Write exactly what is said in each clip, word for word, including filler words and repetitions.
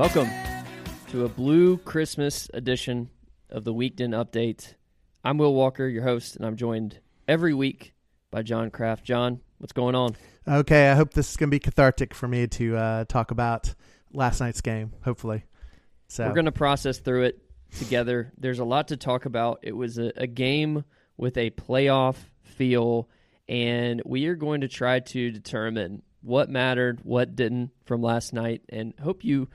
Welcome to a Blue Christmas edition of the Weekend Update. I'm Will Walker, your host, and I'm joined every week by John Kraft. John, what's going on? Okay, I hope this is going to be cathartic for me to uh, talk about last night's game, hopefully. So we're going to process through it together. There's a lot to talk about. It was a, a game with a playoff feel, and we are going to try to determine what mattered, what didn't from last night, and hope you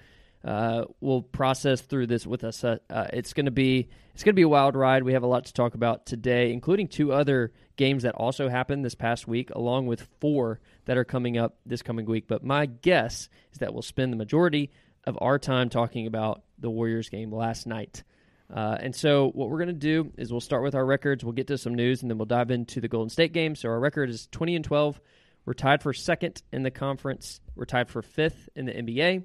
uh, will process through this with us. Uh, uh, it's going to be it's going to be a wild ride. We have a lot to talk about today, including two other games that also happened this past week, along with four that are coming up this coming week. But my guess is that we'll spend the majority of our time talking about the Warriors game last night. Uh, and so what we're going to do is we'll start with our records, we'll get to some news, and then we'll dive into the Golden State game. So our record is twenty and twelve. We're tied for second in the conference. We're tied for fifth in the N B A.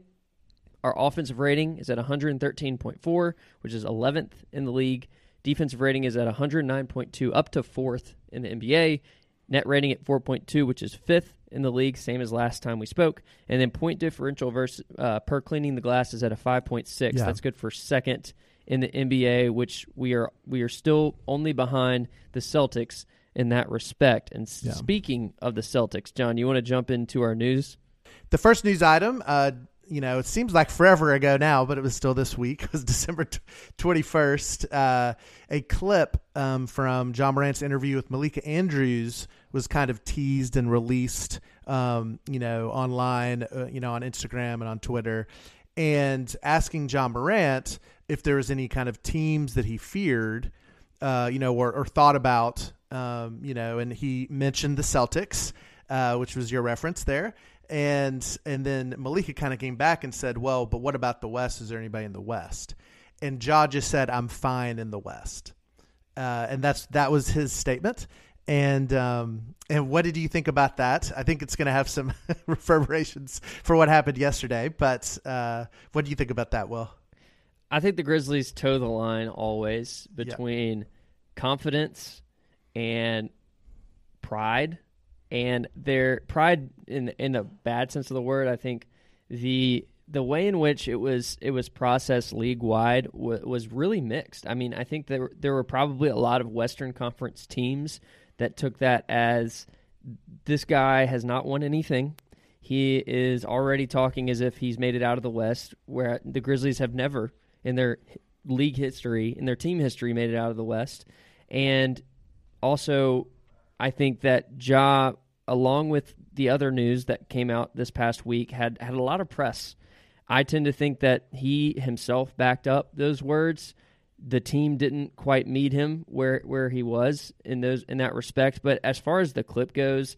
Our offensive rating is at one thirteen point four, which is eleventh in the league. Defensive rating is at one oh nine point two, up to fourth in the N B A. Net rating at four point two, which is fifth in the league, same as last time we spoke. And then point differential versus, uh, per cleaning the glass is at a five point six. Yeah. That's good for second in the N B A, which we are we are still only behind the Celtics in that respect. And yeah. Speaking of the Celtics, John, you want to jump into our news? The first news item, uh, you know, it seems like forever ago now, but it was still this week. It was December twenty-first. Uh, a clip um, from Ja Morant's interview with Malika Andrews was kind of teased and released, um, you know, online, uh, you know, on Instagram and on Twitter, and asking Ja Morant if there was any kind of teams that he feared, uh, you know, or, or thought about. Um, you know, and he mentioned the Celtics, uh, which was your reference there. And and then Malika kind of came back and said, well, but what about the West? Is there anybody in the West? And Ja just said, I'm fine in the West. Uh, and that's that was his statement. And um, and what did you think about that? I think it's going to have some reverberations for what happened yesterday. But uh, what do you think about that, Will? I think the Grizzlies toe the line always between yeah. confidence and pride, and their pride in in a bad sense of the word. I think the the way in which it was it was processed league wide w- was really mixed. I mean, I think there there were probably a lot of Western Conference teams that took that as this guy has not won anything. He is already talking as if he's made it out of the West, where the Grizzlies have never in their league history, in their team history, made it out of the West. And also, I think that Ja, along with the other news that came out this past week, had, had a lot of press. I tend to think that he himself backed up those words. The team didn't quite meet him where, where he was in those in that respect. But as far as the clip goes,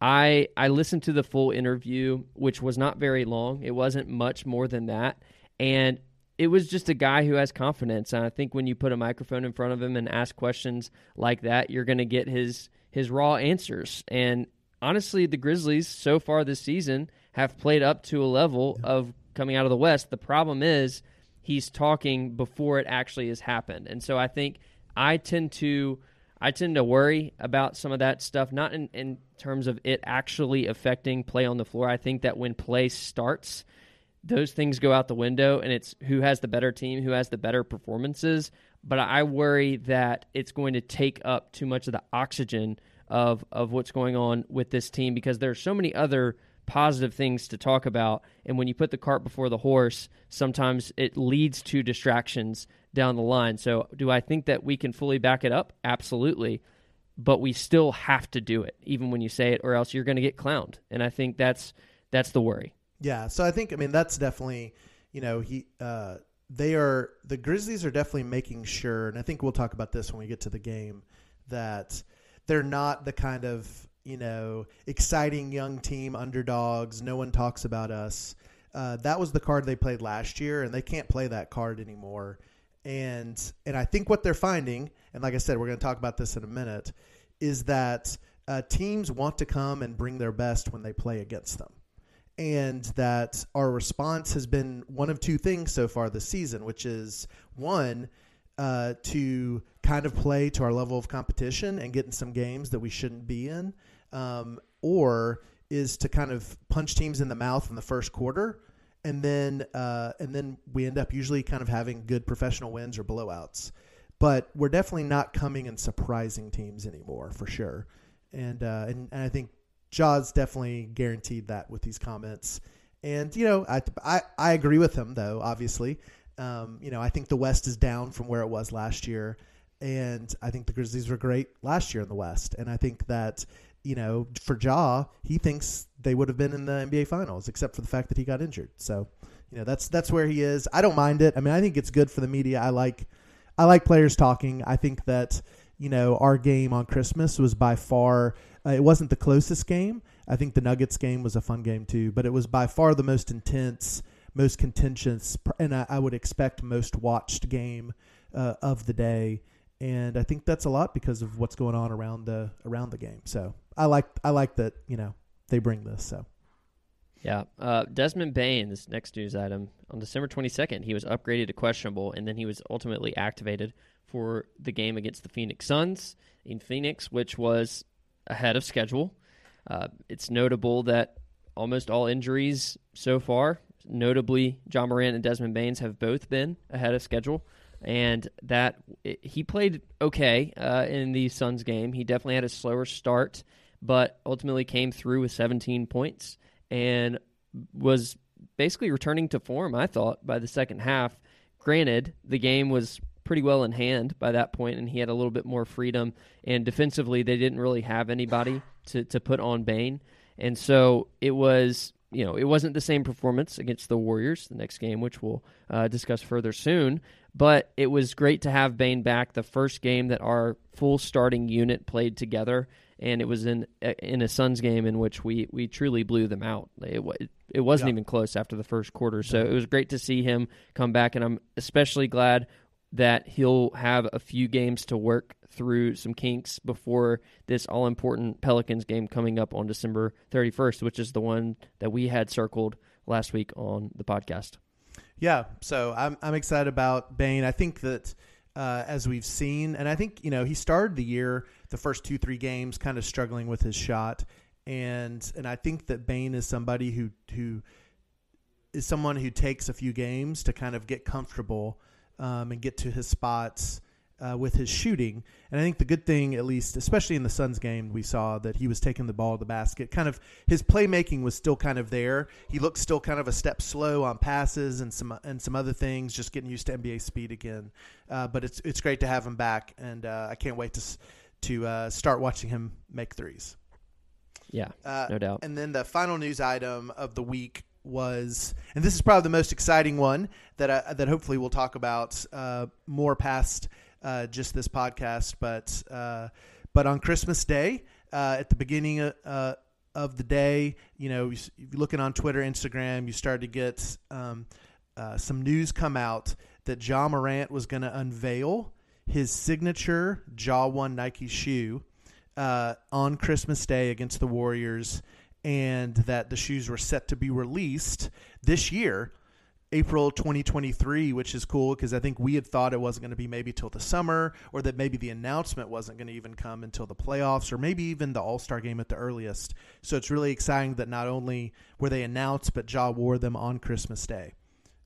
I I listened to the full interview, which was not very long. It wasn't much more than that. And it was just a guy who has confidence, and I think when you put a microphone in front of him and ask questions like that, you're going to get his his raw answers. And honestly, the Grizzlies so far this season have played up to a level of coming out of the West. The problem is he's talking before it actually has happened, and so I think I tend to I tend to worry about some of that stuff, not in, in terms of it actually affecting play on the floor. I think that when play starts, those things go out the window, and it's who has the better team, who has the better performances. But I worry that it's going to take up too much of the oxygen of of what's going on with this team, because there are so many other positive things to talk about. And when you put the cart before the horse, sometimes it leads to distractions down the line. So do I think that we can fully back it up? Absolutely. But we still have to do it, even when you say it, or else you're going to get clowned. And I think that's that's the worry. Yeah, so I think, I mean, that's definitely, you know, he, uh, they are, the Grizzlies are definitely making sure, and I think we'll talk about this when we get to the game, that they're not the kind of, you know, exciting young team, underdogs, no one talks about us. Uh, that was the card they played last year, and they can't play that card anymore. And, and I think what they're finding, and like I said, we're going to talk about this in a minute, is that uh, teams want to come and bring their best when they play against them. And that our response has been one of two things so far this season, which is one, uh, to kind of play to our level of competition and get in some games that we shouldn't be in, um, or is to kind of punch teams in the mouth in the first quarter and then uh, and then we end up usually kind of having good professional wins or blowouts. But we're definitely not coming and surprising teams anymore, for sure. And uh, and, and I think Ja's definitely guaranteed that with these comments. And, you know, I I, I agree with him, though, obviously. Um, you know, I think the West is down from where it was last year. And I think the Grizzlies were great last year in the West. And I think that, you know, for Ja, he thinks they would have been in the N B A Finals, except for the fact that he got injured. So, you know, that's that's where he is. I don't mind it. I mean, I think it's good for the media. I like I like players talking. I think that, you know, our game on Christmas was by far uh, – it wasn't the closest game. I think the Nuggets game was a fun game too, but it was by far the most intense, most contentious, and I, I would expect most watched game uh, of the day. And I think that's a lot because of what's going on around the around the game. So I like I like that, you know, they bring this. So yeah, uh, Desmond Bane, this next news item, on December twenty-second, he was upgraded to questionable, and then he was ultimately activated for the game against the Phoenix Suns in Phoenix, which was ahead of schedule. Uh, it's notable that almost all injuries so far, notably Ja Morant and Desmond Bane, have both been ahead of schedule. And that it, he played okay uh, in the Suns game. He definitely had a slower start, but ultimately came through with seventeen points and was basically returning to form, I thought, by the second half. Granted, the game was pretty well in hand by that point, and he had a little bit more freedom. And defensively, they didn't really have anybody to, to put on Bane. And so it was, you know, it wasn't the same performance against the Warriors, the next game, which we'll uh, discuss further soon. But it was great to have Bane back, the first game that our full starting unit played together, and it was in in a Suns game in which we, we truly blew them out. It it wasn't yeah. even close after the first quarter, so yeah. It was great to see him come back, and I'm especially glad that he'll have a few games to work through some kinks before this all-important Pelicans game coming up on December thirty-first, which is the one that we had circled last week on the podcast. Yeah, so I'm I'm excited about Bane. I think that uh, as we've seen, and I think, you know, he started the year, the first two, three games, kind of struggling with his shot. And and I think that Bane is somebody who who is someone who takes a few games to kind of get comfortable um, and get to his spots uh, with his shooting. And I think the good thing, at least, especially in the Suns game, we saw that he was taking the ball to the basket. Kind of his playmaking was still kind of there. He looked still kind of a step slow on passes and some and some other things, just getting used to N B A speed again. Uh, but it's it's great to have him back, and uh, I can't wait to to uh, start watching him make threes. Yeah, uh, no doubt. And then the final news item of the week was, and this is probably the most exciting one that I, that hopefully we'll talk about uh, more past Uh, just this podcast, but uh, but on Christmas Day, uh, at the beginning of, uh, of the day, you know, you're looking on Twitter, Instagram, you started to get um, uh, some news come out that Ja Morant was going to unveil his signature Ja one Nike shoe uh, on Christmas Day against the Warriors, and that the shoes were set to be released this year, April twenty twenty-three, which is cool because I think we had thought it wasn't going to be maybe till the summer, or that maybe the announcement wasn't going to even come until the playoffs or maybe even the All-Star game at the earliest. So it's really exciting that not only were they announced, but Ja wore them on Christmas Day.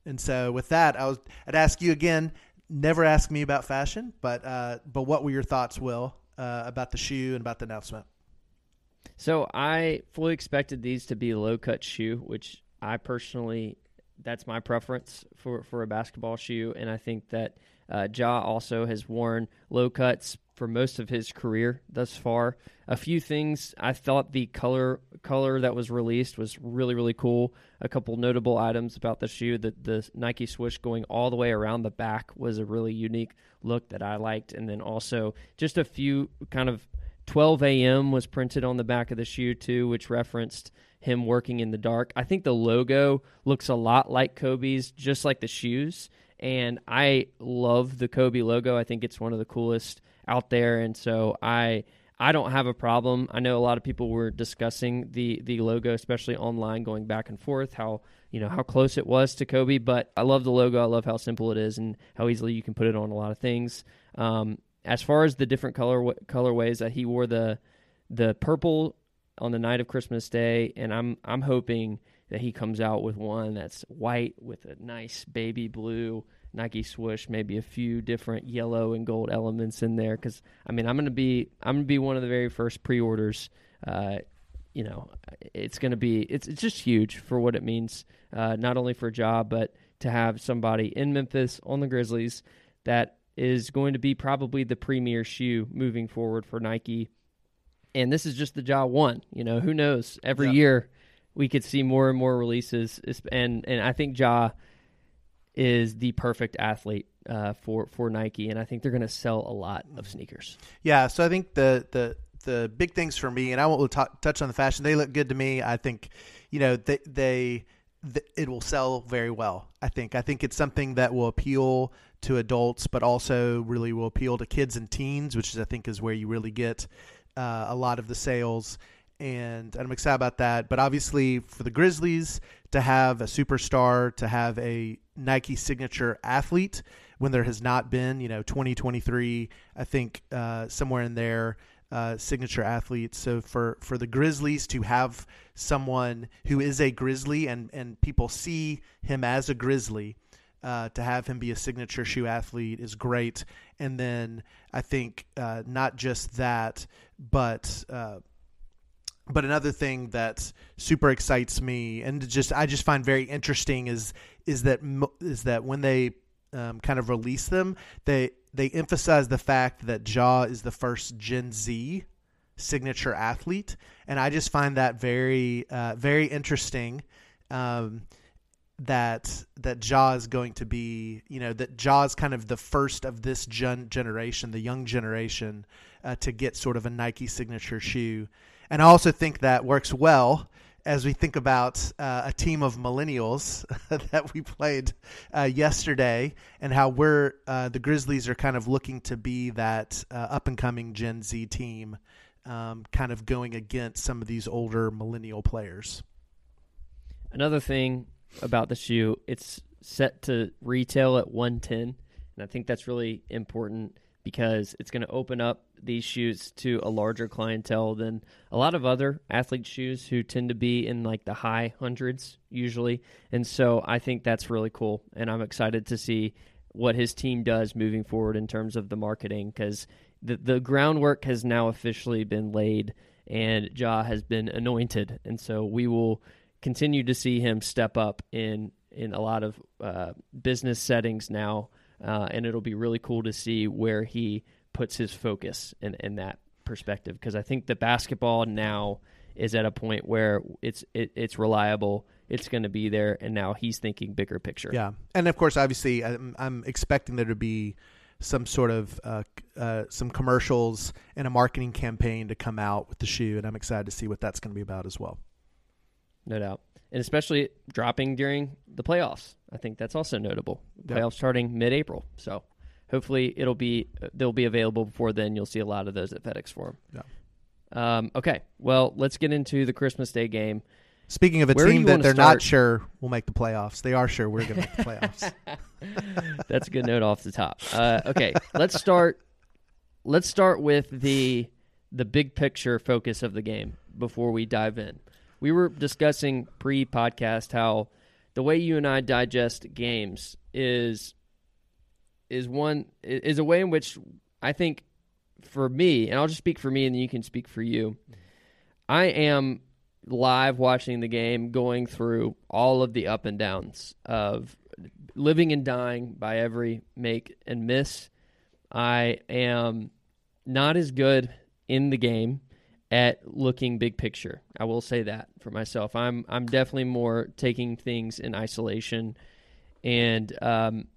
And so with that, I was, I'd ask you again, never ask me about fashion, but uh, but what were your thoughts, Will, uh, about the shoe and about the announcement? So I fully expected these to be a low-cut shoe, which I personally – that's my preference for, for a basketball shoe, and I think that uh, Ja also has worn low cuts for most of his career thus far. A few things, I thought the color color that was released was really, really cool. A couple notable items about the shoe, that the Nike swoosh going all the way around the back was a really unique look that I liked, and then also just a few kind of twelve a.m. was printed on the back of the shoe too, which referenced him working in the dark. I think the logo looks a lot like Kobe's, just like the shoes. And I love the Kobe logo. I think it's one of the coolest out there. And so I I don't have a problem. I know a lot of people were discussing the the logo, especially online, going back and forth, how you know how close it was to Kobe. But I love the logo. I love how simple it is and how easily you can put it on a lot of things. Um, as far as the different color colorways, that he wore the the purple on the night of Christmas Day, and I'm I'm hoping that he comes out with one that's white with a nice baby blue Nike swoosh, maybe a few different yellow and gold elements in there. Because I mean, I'm gonna be I'm gonna be one of the very first pre-orders. Uh, you know, it's gonna be it's it's just huge for what it means, uh, not only for Ja, but to have somebody in Memphis on the Grizzlies that is going to be probably the premier shoe moving forward for Nike. And this is just the Ja one. You know, who knows? Every yeah. year we could see more and more releases. And and I think Ja is the perfect athlete uh, for, for Nike. And I think they're going to sell a lot of sneakers. Yeah, so I think the the, the big things for me, and I won't t- touch on the fashion. They look good to me. I think, you know, they, they – it will sell very well. I think, I think it's something that will appeal to adults, but also really will appeal to kids and teens, which is, I think is where you really get uh, a lot of the sales. And I'm excited about that. But obviously for the Grizzlies to have a superstar, to have a Nike signature athlete when there has not been, you know, twenty twenty-three, I think uh, somewhere in there, Uh, signature athletes. So for, for the Grizzlies to have someone who is a Grizzly and, and people see him as a Grizzly, uh, to have him be a signature shoe athlete is great. And then I think uh, not just that, but uh, but another thing that super excites me and just I just find very interesting is is that is that when they um, kind of release them, they They emphasize the fact that Ja is the first Gen Z signature athlete, and I just find that very, uh, very interesting. Um, that that Ja is going to be, you know, that Ja is kind of the first of this gen- generation, the young generation, uh, to get sort of a Nike signature shoe, and I also think that works well as we think about uh, a team of millennials that we played uh, yesterday and how we're, uh, the Grizzlies are kind of looking to be that uh, up-and-coming Gen Z team, um, kind of going against some of these older millennial players. Another thing about the shoe, it's set to retail at one ten, and I think that's really important because it's going to open up these shoes to a larger clientele than a lot of other athlete shoes who tend to be in like the high hundreds usually. And so I think that's really cool. And I'm excited to see what his team does moving forward in terms of the marketing, because the, the groundwork has now officially been laid and Ja has been anointed. And so we will continue to see him step up in, in a lot of uh, business settings now. Uh, and it'll be really cool to see where he puts his focus in, in that perspective, because I think the basketball now is at a point where it's it, it's reliable, it's going to be there, and now he's thinking bigger picture. Yeah, and of course, obviously, I'm, I'm expecting there to be some sort of uh, uh, some commercials and a marketing campaign to come out with the shoe, and I'm excited to see what that's going to be about as well. No doubt, and especially dropping during the playoffs. I think that's also notable. Playoffs yep. starting mid-April, so. Hopefully, it'll be they'll be available before then. You'll see a lot of those at FedEx Forum. Yeah. Um, okay. Well, let's get into the Christmas Day game. Speaking of a Where team that they're start? not sure will make the playoffs, they are sure we're going to make the playoffs. That's a good note off the top. Uh, okay, let's start. Let's start with the the big picture focus of the game before we dive in. We were discussing pre-podcast how the way you and I digest games is. is one is a way in which I think for me, and I'll just speak for me and then you can speak for you, I am live watching the game, going through all of the up and downs of living and dying by every make and miss. I am not as good in the game at looking big picture. I will say that for myself. I'm I'm definitely more taking things in isolation and um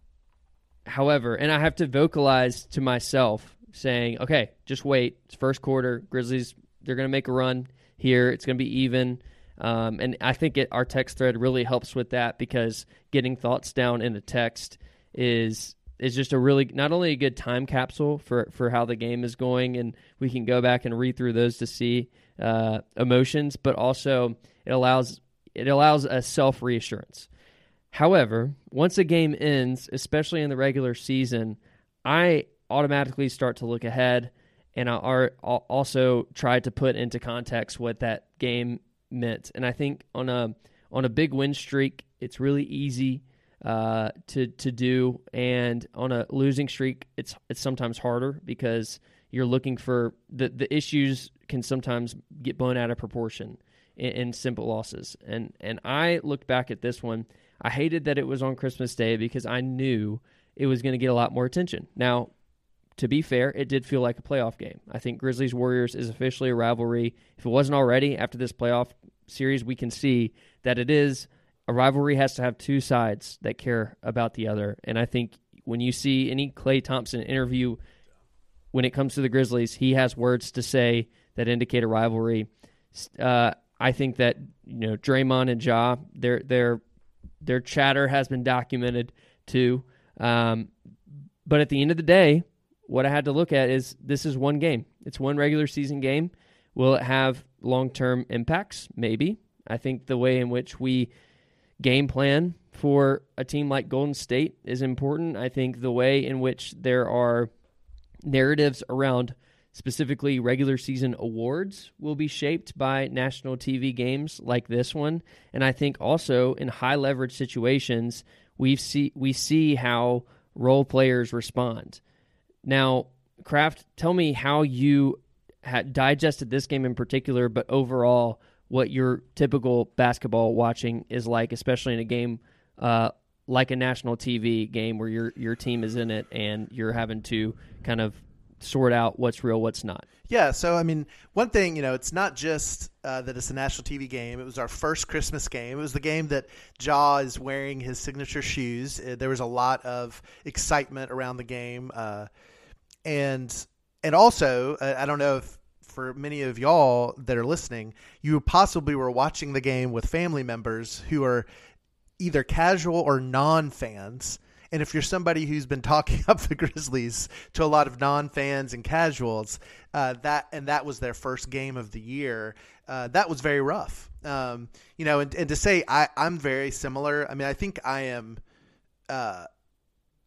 However, and I have to vocalize to myself saying, okay, just wait. It's first quarter. Grizzlies, they're going to make a run here. It's going to be even. Um, and I think it, our text thread really helps with that, because getting thoughts down in a text is is just a really, not only a good time capsule for, for how the game is going, and we can go back and read through those to see uh, emotions, but also it allows it allows a self-reassurance. However, once a game ends, especially in the regular season, I automatically start to look ahead, and I also try to put into context what that game meant. And I think on a on a big win streak, it's really easy uh, to to do, and on a losing streak, it's it's sometimes harder because you're looking for the the issues can sometimes get blown out of proportion in, in simple losses. And and I looked back at this one. I hated that it was on Christmas Day because I knew it was going to get a lot more attention. Now, to be fair, it did feel like a playoff game. I think Grizzlies-Warriors is officially a rivalry. If it wasn't already, after this playoff series, we can see that it is. A rivalry has to have two sides that care about the other. And I think when you see any Klay Thompson interview when it comes to the Grizzlies, he has words to say that indicate a rivalry. Uh, I think that, you know, Draymond and Ja, their their their chatter has been documented too. Um, but at the end of the day, what I had to look at is this is one game. It's one regular season game. Will it have long-term impacts? Maybe. I think the way in which we game plan for a team like Golden State is important. I think the way in which there are narratives around specifically regular season awards will be shaped by national T V games like this one. And I think also in high leverage situations, we see we see how role players respond. Now, Kraft, tell me how you had digested this game in particular, but overall what your typical basketball watching is like, especially in a game uh, like a national T V game where your your team is in it and you're having to kind of sort out what's real, what's not. Yeah, so, I mean, one thing, you know, it's not just uh, that it's a national T V game. It was our first Christmas game. It was the game that Ja is wearing his signature shoes. There was a lot of excitement around the game. Uh, and and also, I don't know if, for many of y'all that are listening, you possibly were watching the game with family members who are either casual or non-fans. And if you're somebody who's been talking up the Grizzlies to a lot of non-fans and casuals, uh, that and that was their first game of the year, uh, that was very rough. Um, you know, and, and to say I, I'm very similar. I mean, I think I am. Uh,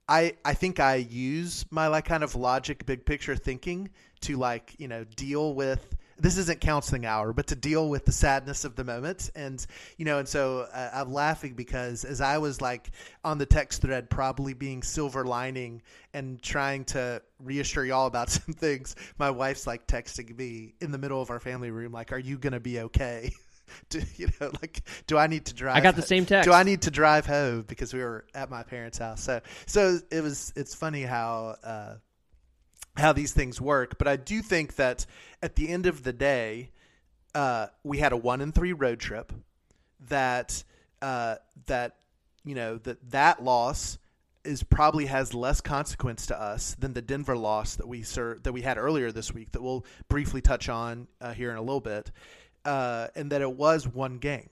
I I think I use my like kind of logic, big picture thinking to like, you know, deal with. This isn't counseling hour, but to deal with the sadness of the moment. And, you know, and so uh, I'm laughing because as I was like on the text thread, probably being silver lining and trying to reassure y'all about some things, my wife's like texting me in the middle of our family room, like, are you going to be okay? Do you know, like, do I need to drive? I got the same text. Do I need to drive home? Because we were at my parents' house. So, so it was, it's funny how, uh, how these things work. But I do think that at the end of the day, uh, we had a one and three road trip that, uh, that, you know, that, that loss is probably has less consequence to us than the Denver loss that we, ser- that we had earlier this week that we'll briefly touch on uh, here in a little bit. Uh, and that it was one game.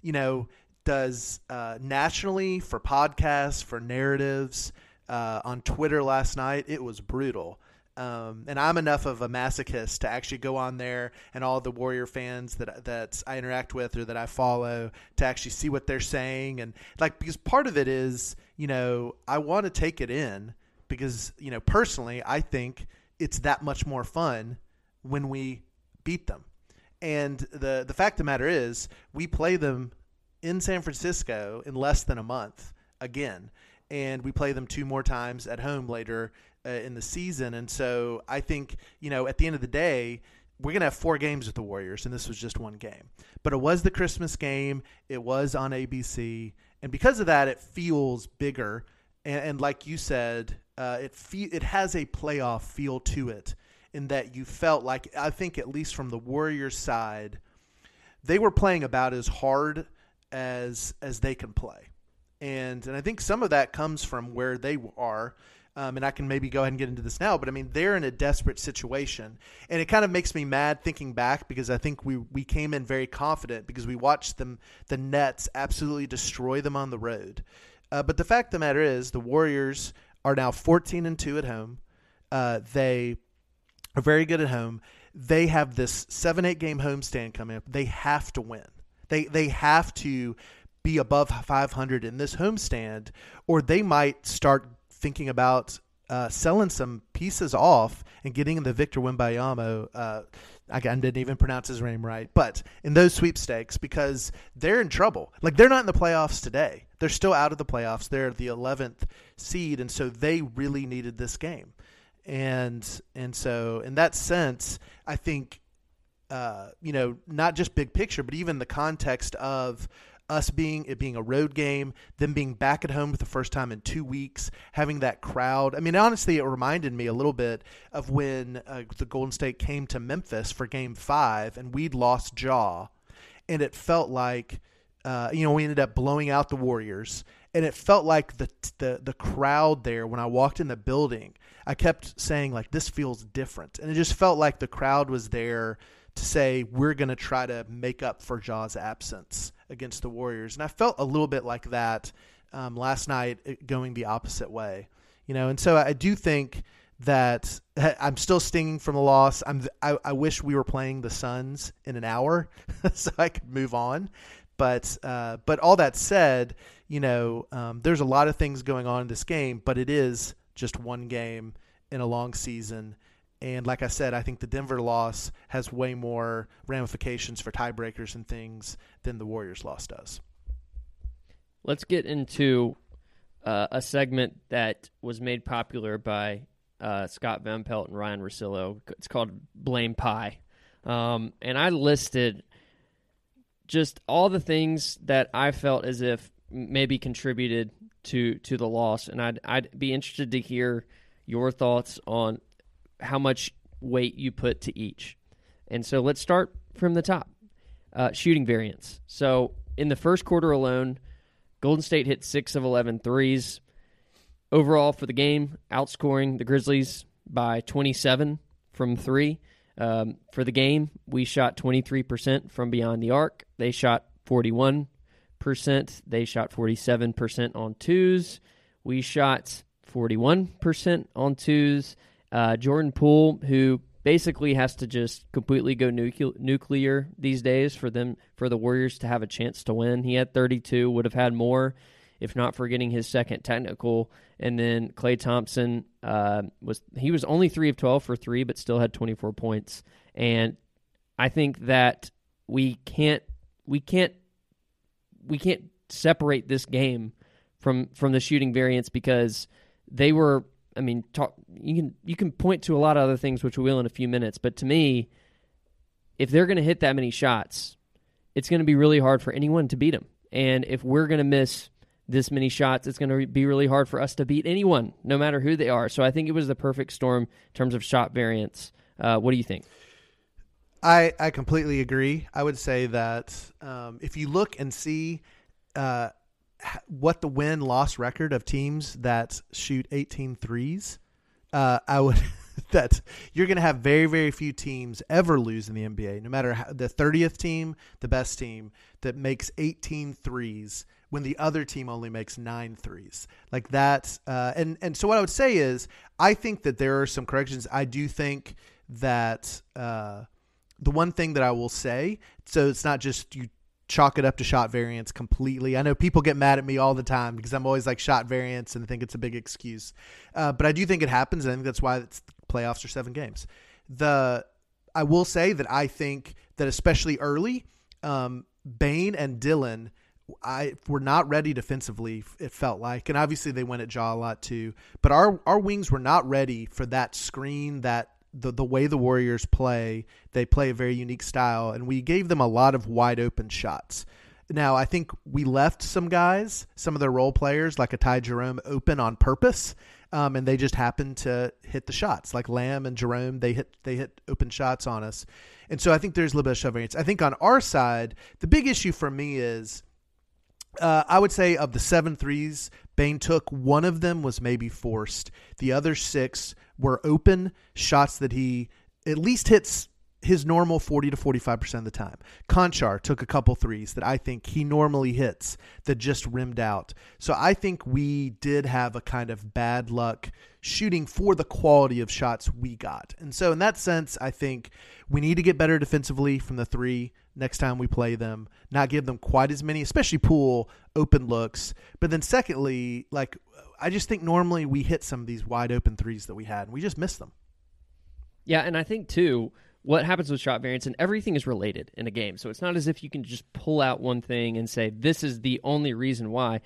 You know, does uh, nationally for podcasts, for narratives, uh, on Twitter last night, it was brutal. Um, and I'm enough of a masochist to actually go on there and all the Warrior fans that that I interact with or that I follow to actually see what they're saying. And like, because part of it is, you know, I want to take it in because, you know, personally, I think it's that much more fun when we beat them. And the, the fact of the matter is we play them in San Francisco in less than a month again, and we play them two more times at home later uh, in the season. And so I think, you know, at the end of the day, we're going to have four games with the Warriors, and this was just one game. But it was the Christmas game. It was on A B C. And because of that, it feels bigger. And, and like you said, uh, it fe- it has a playoff feel to it. In that you felt like, I think at least from the Warriors side, they were playing about as hard as as they can play. And and I think some of that comes from where they are. Um, and I can maybe go ahead and get into this now, but I mean, they're in a desperate situation. And it kind of makes me mad thinking back because I think we, we came in very confident because we watched them, the Nets absolutely destroy them on the road. Uh, but the fact of the matter is the Warriors are now fourteen and two at home. Uh, they are very good at home. They have this seven eight game homestand coming up. They have to win. They they have to be above five hundred in this homestand, or they might start thinking about uh, selling some pieces off and getting the Victor Wembanyama. Uh, I didn't even pronounce his name right, but in those sweepstakes, because they're in trouble. Like, they're not in the playoffs today. They're still out of the playoffs. They're the eleventh seed, and so they really needed this game. And and so in that sense, I think, uh, you know, not just big picture, but even the context of us being it being a road game, them being back at home for the first time in two weeks, having that crowd. I mean, honestly, it reminded me a little bit of when uh, the Golden State came to Memphis for Game Five, and we'd lost Ja, and it felt like, uh, you know, we ended up blowing out the Warriors, and it felt like the the the crowd there. When I walked in the building, I kept saying, like, this feels different, and it just felt like the crowd was there to say, we're going to try to make up for Ja's absence against the Warriors. And I felt a little bit like that um, last night, going the opposite way, you know? And so I do think that I'm still stinging from the loss. I'm, I, I wish we were playing the Suns in an hour so I could move on. But, uh, but all that said, you know, um, there's a lot of things going on in this game, but it is just one game in a long season. And like I said, I think the Denver loss has way more ramifications for tiebreakers and things than the Warriors loss does. Let's get into uh, a segment that was made popular by uh, Scott Van Pelt and Ryan Russillo. It's called Blame Pie. Um, and I listed just all the things that I felt as if maybe contributed to, to the loss. And I'd, I'd be interested to hear your thoughts on how much weight you put to each. And so let's start from the top. Uh, shooting variance. So in the first quarter alone, Golden State hit six of eleven threes. Overall for the game, outscoring the Grizzlies by twenty-seven from three. Um, for the game, we shot twenty-three percent from beyond the arc. They shot forty-one percent. They shot forty-seven percent on twos. We shot forty-one percent on twos. Uh, Jordan Poole, who basically has to just completely go nucle- nuclear these days for them for the Warriors to have a chance to win. He had thirty-two, would have had more if not for getting his second technical. And then Klay Thompson uh, was he was only three of twelve for three, but still had twenty-four points. And I think that we can't we can't we can't separate this game from from the shooting variance, because they were. I mean, talk, you can you can point to a lot of other things, which we will in a few minutes. But to me, if they're going to hit that many shots, it's going to be really hard for anyone to beat them. And if we're going to miss this many shots, it's going to be really hard for us to beat anyone, no matter who they are. So I think it was the perfect storm in terms of shot variance. Uh, what do you think? I, I completely agree. I would say that um, if you look and see uh, – what the win-loss record of teams that shoot eighteen threes, uh, I would that you're going to have very, very few teams ever lose in the N B A, no matter how, the thirtieth team, the best team, that makes eighteen threes when the other team only makes nine threes. Like that. Uh, and, and so what I would say is I think that there are some corrections. I do think that uh, the one thing that I will say, so it's not just you chalk it up to shot variance completely. I know people get mad at me all the time because I'm always like shot variance and think it's a big excuse. Uh, but I do think it happens. And I think that's why it's, playoffs are seven games. The, I will say that I think that especially early, um, Bane and Dillon, I were not ready defensively. It felt like, and obviously they went at Ja a lot too, but our, our wings were not ready for that screen, that, The, the way the Warriors play, they play a very unique style, and we gave them a lot of wide open shots. Now, I think we left some guys, some of their role players, like a Ty Jerome, open on purpose, um, and they just happened to hit the shots. Like Lamb and Jerome, they hit they hit open shots on us. And so I think there's a little bit of shot variance. I think on our side, the big issue for me is, uh, I would say of the seven threes Bane took, one of them was maybe forced. The other six were open shots that he at least hits his normal forty to forty-five percent of the time. Konchar took a couple threes that I think he normally hits that just rimmed out. So I think we did have a kind of bad luck shooting for the quality of shots we got. And so in that sense, I think we need to get better defensively from the three next time we play them, not give them quite as many, especially Poole, open looks. But then secondly, like, I just think normally we hit some of these wide open threes that we had, and we just missed them. Yeah, and I think, too, what happens with shot variance, and everything is related in a game. So it's not as if you can just pull out one thing and say, this is the only reason why.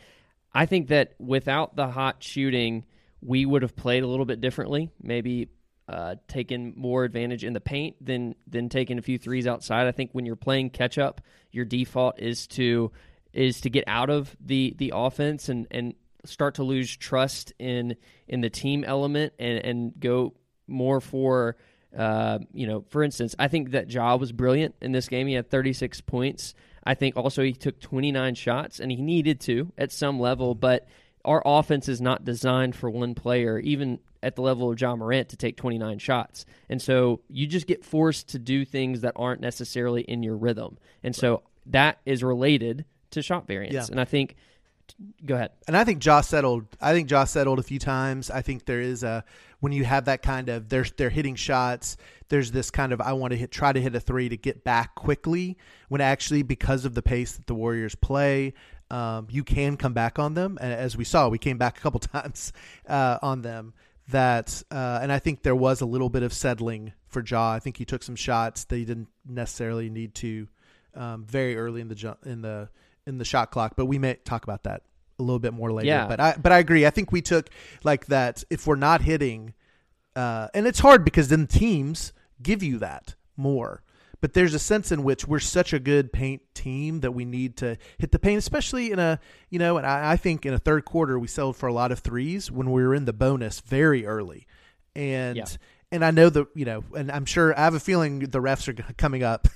I think that without the hot shooting, we would have played a little bit differently, maybe uh, taken more advantage in the paint than, than taking a few threes outside. I think when you're playing catch-up, your default is to is to get out of the, the offense and, and start to lose trust in in the team element and, and go more for... Uh, you know, for instance, I think that Ja was brilliant in this game. He had thirty-six points. I think also he took twenty-nine shots, and he needed to at some level, but our offense is not designed for one player, even at the level of Ja Morant, to take twenty-nine shots. And so you just get forced to do things that aren't necessarily in your rhythm. And right. so that is related to shot variance. Yeah. And I think... Go ahead. And I think Ja settled. I think Ja settled a few times. I think there is a when you have that kind of they're they're hitting shots. There's this kind of I want to hit, try to hit a three to get back quickly. When actually, because of the pace that the Warriors play, um, you can come back on them. And as we saw, we came back a couple times uh, on them. That uh, and I think there was a little bit of settling for Ja. I think he took some shots that he didn't necessarily need to um, very early in the in the. in the shot clock, but we may talk about that a little bit more later. Yeah. But I, but I agree. I think we took like that if we're not hitting, uh, and it's hard because then teams give you that more, but there's a sense in which we're such a good paint team that we need to hit the paint, especially in a, you know, and I, I think in a third quarter, we settled for a lot of threes when we were in the bonus very early. And, yeah. And I know that, you know, and I'm sure I have a feeling the refs are coming up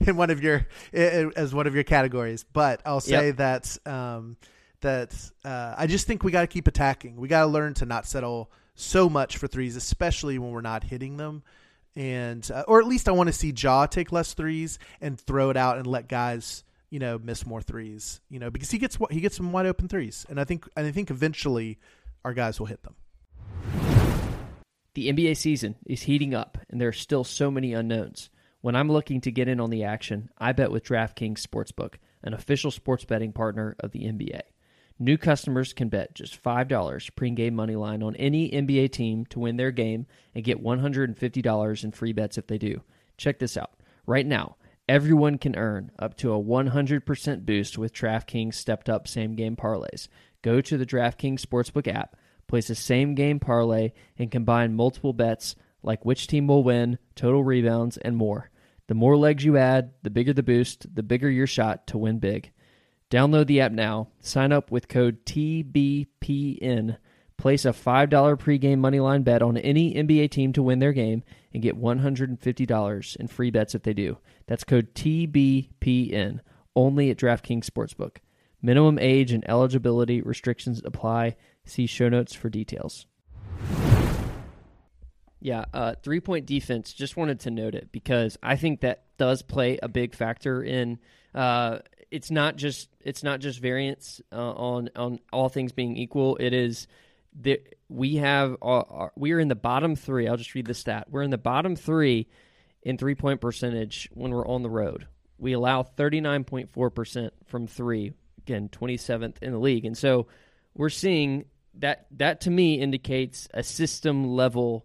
in one of your as one of your categories. But I'll say yep. that um, that uh, I just think we got to keep attacking. We got to learn to not settle so much for threes, especially when we're not hitting them. And uh, or at least I want to see Ja take less threes and throw it out and let guys, you know, miss more threes, you know, because he gets he gets some wide open threes. And I think and I think eventually our guys will hit them. The N B A season is heating up, and there are still so many unknowns. When I'm looking to get in on the action, I bet with DraftKings Sportsbook, an official sports betting partner of the N B A. New customers can bet just five dollars pregame money line on any N B A team to win their game and get one hundred fifty dollars in free bets if they do. Check this out. Right now, everyone can earn up to a one hundred percent boost with DraftKings stepped-up same-game parlays. Go to the DraftKings Sportsbook app, place a same-game parlay, and combine multiple bets like which team will win, total rebounds, and more. The more legs you add, the bigger the boost, the bigger your shot to win big. Download the app now, sign up with code T B P N, place a five dollars pregame moneyline bet on any N B A team to win their game, and get one hundred fifty dollars in free bets if they do. That's code T B P N, only at DraftKings Sportsbook. Minimum age and eligibility restrictions apply. See show notes for details. Yeah, uh, three-point defense, just wanted to note it because I think that does play a big factor in uh, it's not just it's not just variance uh, on on all things being equal. It is that we have our, our, we are in the bottom three. I'll just read the stat. We're in the bottom three in three-point percentage when we're on the road. We allow thirty-nine point four percent from three. Again, twenty-seventh in the league. And so we're seeing that that to me indicates a system level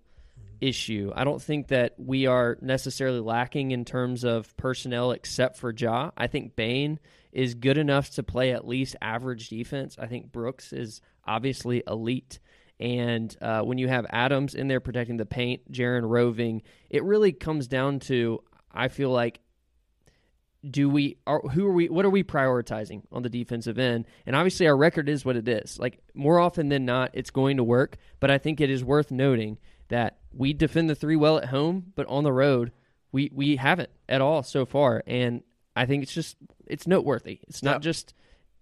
issue. I don't think that we are necessarily lacking in terms of personnel except for Ja. I think Bane is good enough to play at least average defense. I think Brooks is obviously elite. And uh, when you have Adams in there protecting the paint, Jaren roving, it really comes down to, I feel like, Do we are who are we? What are we prioritizing on the defensive end? And obviously, our record is what it is. Like more often than not, it's going to work. But I think it is worth noting that we defend the three well at home, but on the road, we we haven't at all so far. And I think it's just it's noteworthy. It's not yeah. just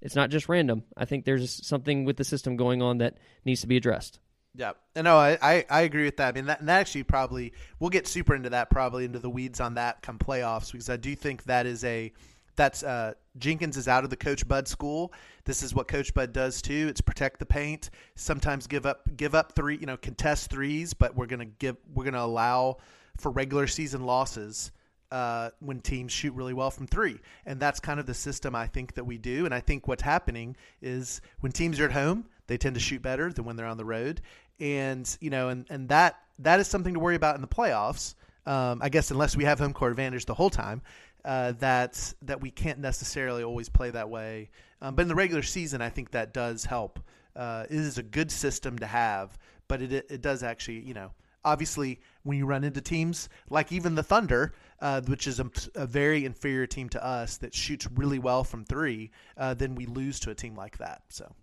it's not just random. I think there's something with the system going on that needs to be addressed. Yeah, and no, I, I, I agree with that. I mean, that, and that actually probably we'll get super into that probably into the weeds on that come playoffs because I do think that is a that's uh, Jenkins is out of the Coach Bud school. This is what Coach Bud does too. It's protect the paint, sometimes give up give up three, you know, contest threes, but we're gonna give we're gonna allow for regular season losses uh, when teams shoot really well from three, and that's kind of the system I think that we do. And I think what's happening is when teams are at home, they tend to shoot better than when they're on the road. And, you know, and, and that that is something to worry about in the playoffs. um, I guess unless we have home court advantage the whole time, uh, that that we can't necessarily always play that way. Um, but in the regular season, I think that does help. Uh, it is a good system to have, but it it does actually, you know, obviously when you run into teams like even the Thunder, uh, which is a, a very inferior team to us that shoots really well from three, uh, then we lose to a team like that. So,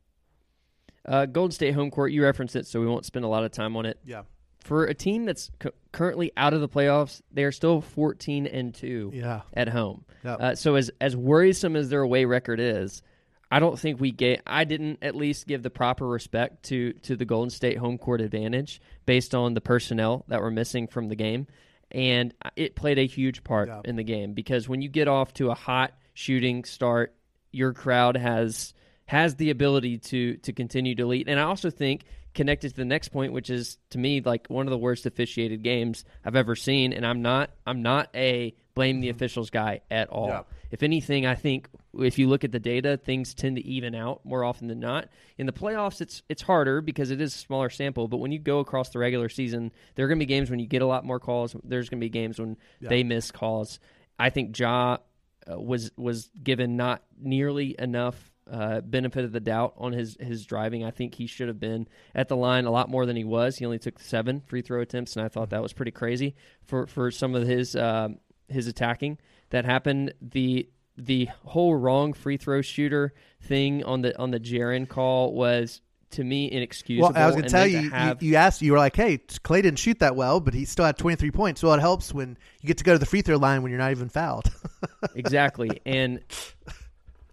uh, Golden State home court, you referenced it, so we won't spend a lot of time on it. Yeah. For a team that's c- currently out of the playoffs, they are still fourteen and two yeah. at home. Yep. Uh, so as as worrisome as their away record is, I don't think we gave, I didn't at least give the proper respect to to the Golden State home court advantage based on the personnel that were missing from the game. And it played a huge part yeah. in the game, because when you get off to a hot shooting start, your crowd has has the ability to to continue to lead. And I also think, connected to the next point, which is to me like one of the worst officiated games I've ever seen, and I'm not I'm not a blame the officials guy at all. Yeah. If anything, I think if you look at the data, things tend to even out more often than not. In the playoffs, it's it's harder because it is a smaller sample, but when you go across the regular season, there are going to be games when you get a lot more calls. There's going to be games when yeah. they miss calls. I think Ja uh, was was given not nearly enough Uh, benefit of the doubt on his, his driving. I think he should have been at the line a lot more than he was. He only took seven free throw attempts, and I thought that was pretty crazy for, for some of his uh, his attacking that happened. The the whole wrong free throw shooter thing on the on the Jaren call was, to me, inexcusable. Well, I was going to tell you, have... you, you asked, you were like, hey, Klay didn't shoot that well, but he still had twenty-three points. Well, it helps when you get to go to the free throw line when you're not even fouled. Exactly, and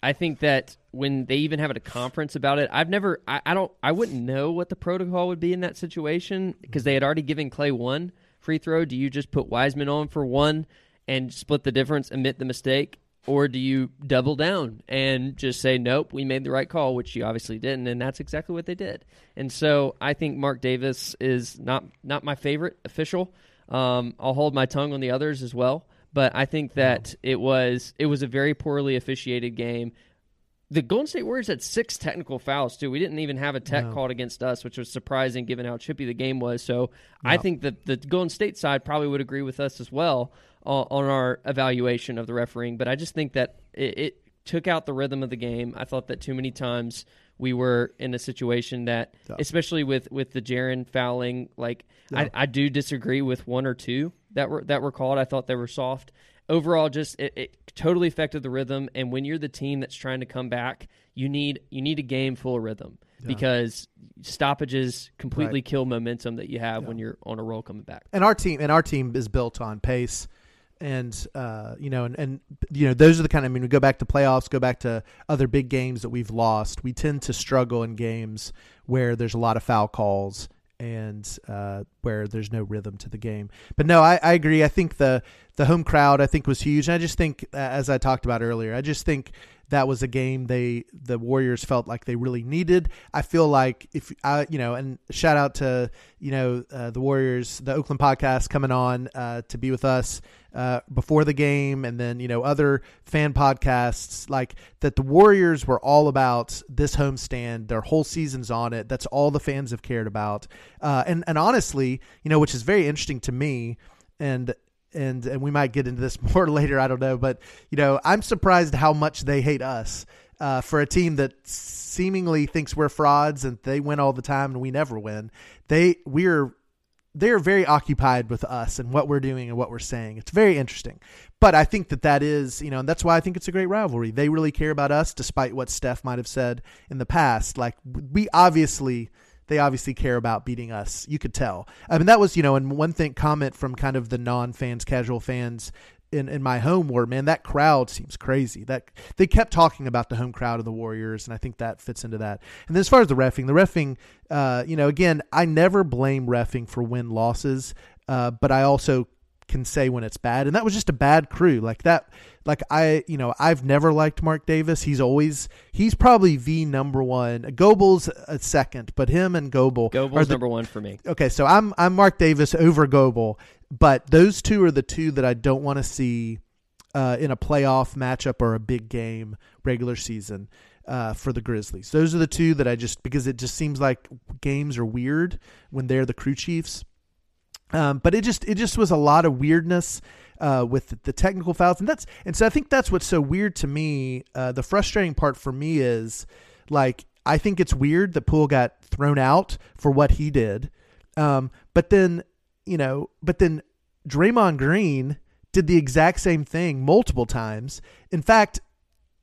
I think that when they even have a conference about it, I've never, I, I don't, I wouldn't know what the protocol would be in that situation, because they had already given Klay one free throw. Do you just put Wiseman on for one and split the difference, admit the mistake, or do you double down and just say, nope, we made the right call, which you obviously didn't, and that's exactly what they did. And so I think Mark Davis is not, not my favorite official. Um, I'll hold my tongue on the others as well. But I think that it was it was a very poorly officiated game. The Golden State Warriors had six technical fouls, too. We didn't even have a tech no. called against us, which was surprising given how chippy the game was. So no. I think that the Golden State side probably would agree with us as well uh, on our evaluation of the refereeing. But I just think that it, it took out the rhythm of the game. I thought that too many times we were in a situation that, no. especially with, with the Jaren fouling, like no. I, I do disagree with one or two that were that were called. I thought they were soft. Overall, just it, it totally affected the rhythm. And when you're the team that's trying to come back, you need you need a game full of rhythm yeah. because stoppages completely right. kill momentum that you have yeah. when you're on a roll coming back. And our team and our team is built on pace. And, uh, you know, and, and, you know, those are the kind of, I mean, we go back to playoffs, go back to other big games that we've lost. We tend to struggle in games where there's a lot of foul calls and uh, where there's no rhythm to the game. But no, I, I agree. I think the, the home crowd, I think, was huge. And I just think, as I talked about earlier, I just think that was a game they, the Warriors felt like they really needed. I feel like if I, you know, and shout out to, you know, uh, the Warriors, the Oakland podcast coming on uh, to be with us uh, before the game. And then, you know, other fan podcasts like that, the Warriors were all about this homestand, their whole season's on it. That's all the fans have cared about. Uh, and, and honestly, you know, which is very interesting to me, and, And and we might get into this more later, I don't know. But, you know, I'm surprised how much they hate us uh, for a team that seemingly thinks we're frauds and they win all the time and we never win. They we're they're very occupied with us and what we're doing and what we're saying. It's very interesting. But I think that that is, you know, and that's why I think it's a great rivalry. They really care about us, despite what Steph might have said in the past. Like, we obviously... They obviously care about beating us. You could tell. I mean, that was, you know, and one thing comment from kind of the non-fans, casual fans in, in my home were, man, that crowd seems crazy. That they kept talking about the home crowd of the Warriors, and I think that fits into that. And then as far as the reffing, the reffing, uh, you know, again, I never blame reffing for win losses, uh, but I also can say when it's bad, and that was just a bad crew like that. Like I, you know, I've never liked Mark Davis. He's always, he's probably the number one. Goebel's a second, but him and Goebel Goebel's are the, number one for me. Okay. So I'm, I'm Mark Davis over Goebel, but those two are the two that I don't want to see uh, in a playoff matchup or a big game regular season uh, for the Grizzlies. Those are the two that I just, because it just seems like games are weird when they're the crew chiefs. Um, but it just it just was a lot of weirdness uh, with the technical fouls, and that's and so I think that's what's so weird to me. Uh, the frustrating part for me is, like, I think it's weird that Poole got thrown out for what he did, um, but then you know, but then Draymond Green did the exact same thing multiple times. In fact,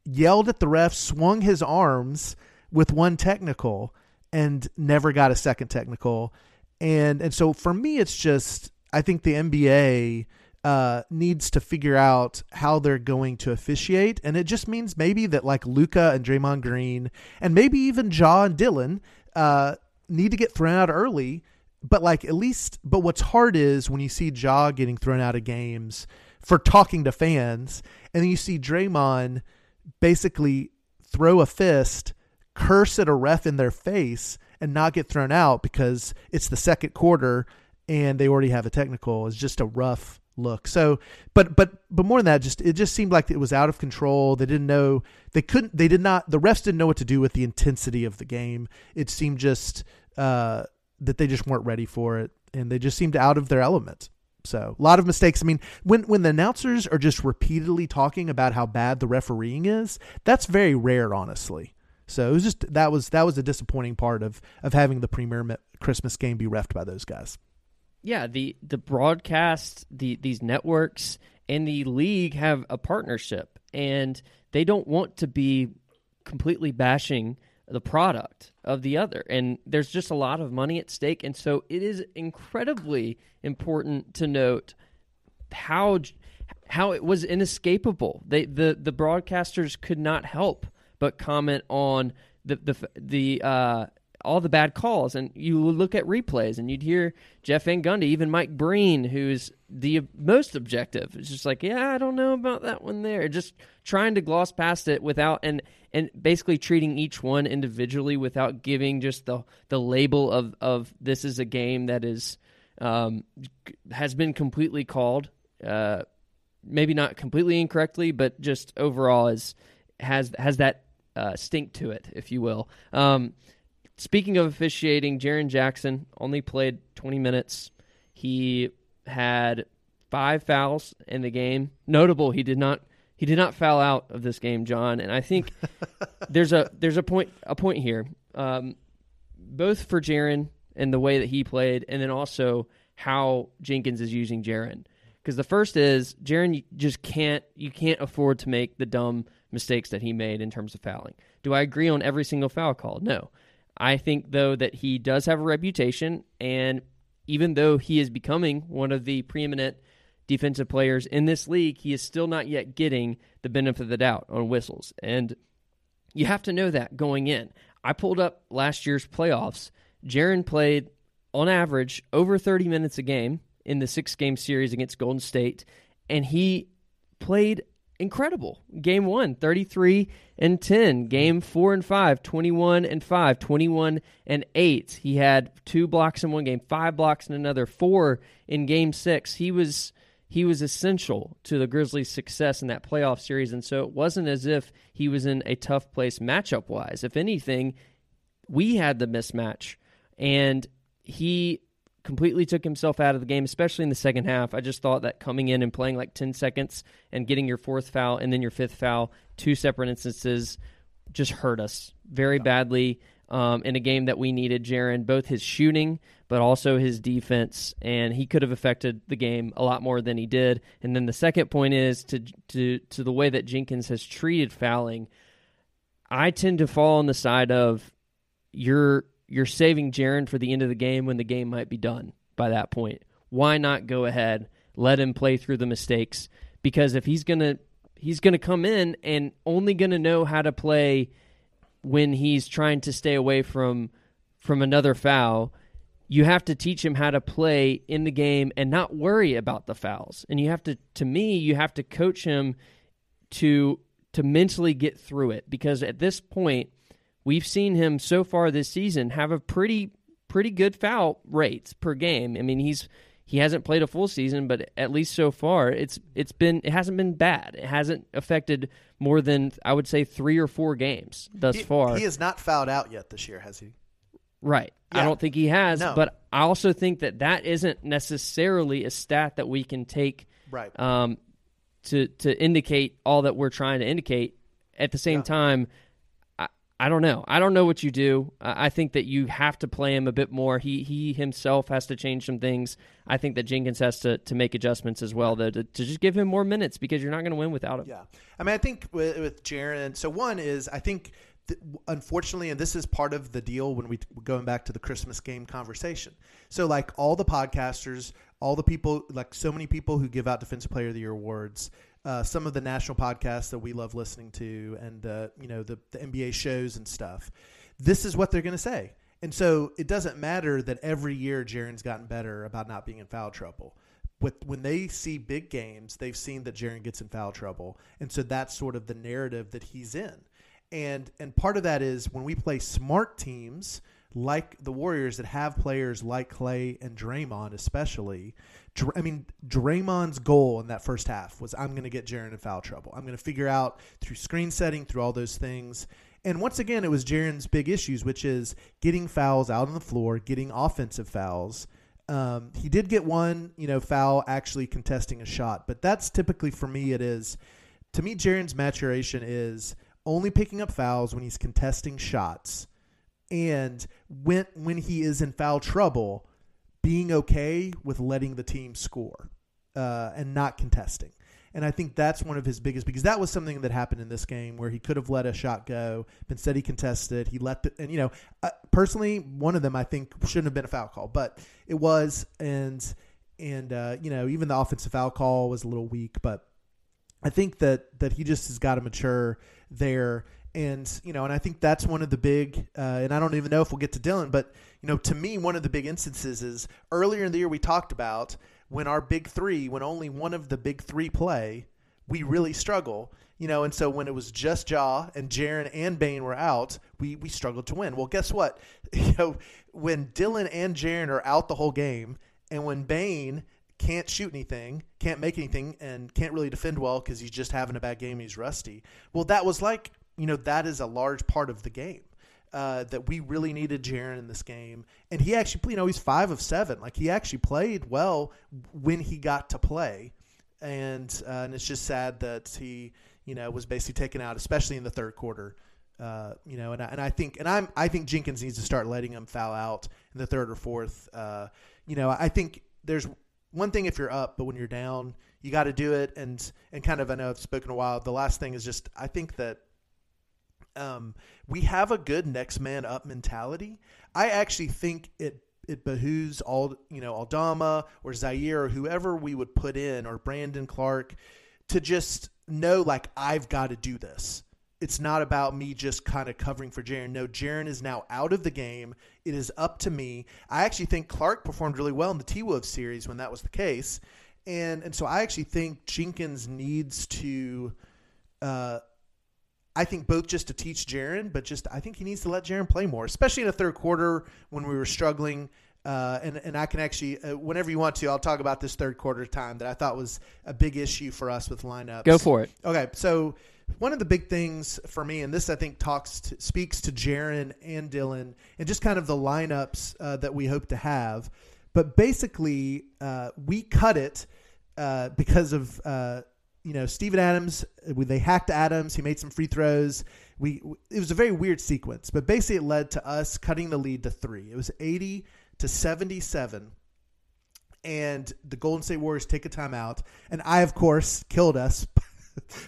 yelled at the ref, swung his arms with one technical, and never got a second technical. And and so for me, it's just, I think the N B A uh, needs to figure out how they're going to officiate. And it just means maybe that, like, Luka and Draymond Green and maybe even Ja and Dillon uh, need to get thrown out early. But like at least, but what's hard is when you see Ja getting thrown out of games for talking to fans, and then you see Draymond basically throw a fist, curse at a ref in their face, and not get thrown out because it's the second quarter and they already have a technical. It's just a rough look. So, but, but, but more than that, just, it just seemed like it was out of control. They didn't know they couldn't, they did not, the refs didn't know what to do with the intensity of the game. It seemed just, uh, that they just weren't ready for it, and they just seemed out of their element. So a lot of mistakes. I mean, when, when the announcers are just repeatedly talking about how bad the refereeing is, that's very rare, honestly. So it was just, that was, that was a disappointing part of, of having the premier Christmas game be reffed by those guys. Yeah. The, the broadcast, the, these networks and the league have a partnership, and they don't want to be completely bashing the product of the other. And there's just a lot of money at stake. And so it is incredibly important to note how, how it was inescapable. They, the, the broadcasters could not help but comment on the, the, the, uh, all the bad calls. And you look at replays and you'd hear Jeff Van Gundy, even Mike Breen, who's the most objective. It's just like, yeah, I don't know about that one there. Just trying to gloss past it without, and, and basically treating each one individually without giving just the, the label of, of this is a game that is, um, has been completely called, uh, maybe not completely incorrectly, but just overall is, has, has that, uh, stink to it, if you will. Um, Speaking of officiating, Jaren Jackson only played twenty minutes. He had five fouls in the game. Notable, he did not he did not foul out of this game, John. And I think there's a there's a point a point here, um, both for Jaren and the way that he played, and then also how Jenkins is using Jaren. Because the first is Jaren just can't you can't afford to make the dumb mistakes that he made in terms of fouling. Do I agree on every single foul call? No. I think, though, that he does have a reputation, and even though he is becoming one of the preeminent defensive players in this league, he is still not yet getting the benefit of the doubt on whistles. And you have to know that going in. I pulled up last year's playoffs. Jaren played, on average, over thirty minutes a game in the six-game series against Golden State, and he played incredible. Game one, thirty-three and ten. Game four and five, twenty-one and five, twenty-one and eight. He had two blocks in one game, five blocks in another, four in game six. He was he was essential to the Grizzlies' success in that playoff series, and so it wasn't as if he was in a tough place matchup-wise. If anything, we had the mismatch, and he completely took himself out of the game, especially in the second half. I just thought that coming in and playing like ten seconds and getting your fourth foul and then your fifth foul, two separate instances, just hurt us very badly um, in a game that we needed Jaren, both his shooting but also his defense, and he could have affected the game a lot more than he did. And then the second point is to to to the way that Jenkins has treated fouling. I tend to fall on the side of your You're saving Jaren for the end of the game when the game might be done by that point. Why not go ahead, let him play through the mistakes? Because if he's gonna he's gonna come in and only gonna know how to play when he's trying to stay away from from another foul, you have to teach him how to play in the game and not worry about the fouls. And you have to, to me, you have to coach him to to mentally get through it, because at this point, we've seen him so far this season have a pretty pretty good foul rate per game. I mean, he's he hasn't played a full season, but at least so far, it's it's been it hasn't been bad. It hasn't affected more than, I would say, three or four games thus he, far. He has not fouled out yet this year, has he? Right. Yeah. I don't think he has, no. But I also think that that isn't necessarily a stat that we can take right. um, to to indicate all that we're trying to indicate. At the same yeah. time, I, I don't know. I don't know what you do. I, I think that you have to play him a bit more. He he himself has to change some things. I think that Jenkins has to, to make adjustments as well, though, to, to just give him more minutes because you're not going to win without him. Yeah. I mean, I think with, with Jaren, so one is I think – unfortunately, and this is part of the deal when we t- going back to the Christmas game conversation. So like all the podcasters, all the people, like so many people who give out Defensive Player of the Year awards, uh, some of the national podcasts that we love listening to and, uh, you know, the, the N B A shows and stuff, this is what they're going to say. And so it doesn't matter that every year Jaren's gotten better about not being in foul trouble. With, when they see big games, they've seen that Jaren gets in foul trouble. And so that's sort of the narrative that he's in. And and part of that is when we play smart teams like the Warriors that have players like Klay and Draymond especially. Dr- I mean, Draymond's goal in that first half was, I'm going to get Jaren in foul trouble. I'm going to figure out through screen setting, through all those things. And once again, it was Jaren's big issues, which is getting fouls out on the floor, getting offensive fouls. Um, he did get one, you know, foul actually contesting a shot. But that's typically for me it is, to me, Jaren's maturation is – only picking up fouls when he's contesting shots, and when when he is in foul trouble, being okay with letting the team score uh, and not contesting. And I think that's one of his biggest, because that was something that happened in this game where he could have let a shot go, but instead he contested. He let the, and you know, uh, personally, one of them I think shouldn't have been a foul call, but it was, and and uh, you know, even the offensive foul call was a little weak, but I think that that he just has got to mature there. And, you know, and I think that's one of the big, uh, and I don't even know if we'll get to Dillon, but, you know, to me, one of the big instances is earlier in the year we talked about when our big three, when only one of the big three play, we really struggle, you know. And so when it was just Ja and Jaren and Bane were out, we, we struggled to win. Well, guess what? You know, when Dillon and Jaren are out the whole game and when Bane can't shoot anything, can't make anything, and can't really defend well because he's just having a bad game and he's rusty. Well, that was like, you know, that is a large part of the game uh, that we really needed Jaren in this game. And he actually, you know, he's five of seven. Like, he actually played well when he got to play. And, uh, and it's just sad that he, you know, was basically taken out, especially in the third quarter. Uh, you know, and I, and I think, and I'm, I think Jenkins needs to start letting him foul out in the third or fourth. Uh, you know, I think there's one thing if you're up, but when you're down, you got to do it. And and kind of, I know I've spoken a while. The last thing is just, I think that um, we have a good next man up mentality. I actually think it it behooves all you know Aldama or Zaire or whoever we would put in or Brandon Clarke to just know, like, I've got to do this. It's not about me just kind of covering for Jaren. No, Jaren is now out of the game. It is up to me. I actually think Clarke performed really well in the T-Wolves series when that was the case. And and so I actually think Jenkins needs to, uh, I think both just to teach Jaren, but just I think he needs to let Jaren play more, especially in the third quarter when we were struggling. Uh, and, and I can actually, uh, whenever you want to, I'll talk about this third quarter time that I thought was a big issue for us with lineups. Go for it. Okay, so one of the big things for me, and this I think talks to, speaks to Jaren and Dillon, and just kind of the lineups uh, that we hope to have. But basically, uh, we cut it uh, because of uh, you know Steven Adams. They hacked Adams. He made some free throws. We it was a very weird sequence, but basically it led to us cutting the lead to three. It was eighty to seventy-seven. And the Golden State Warriors take a timeout. And I, of course, killed us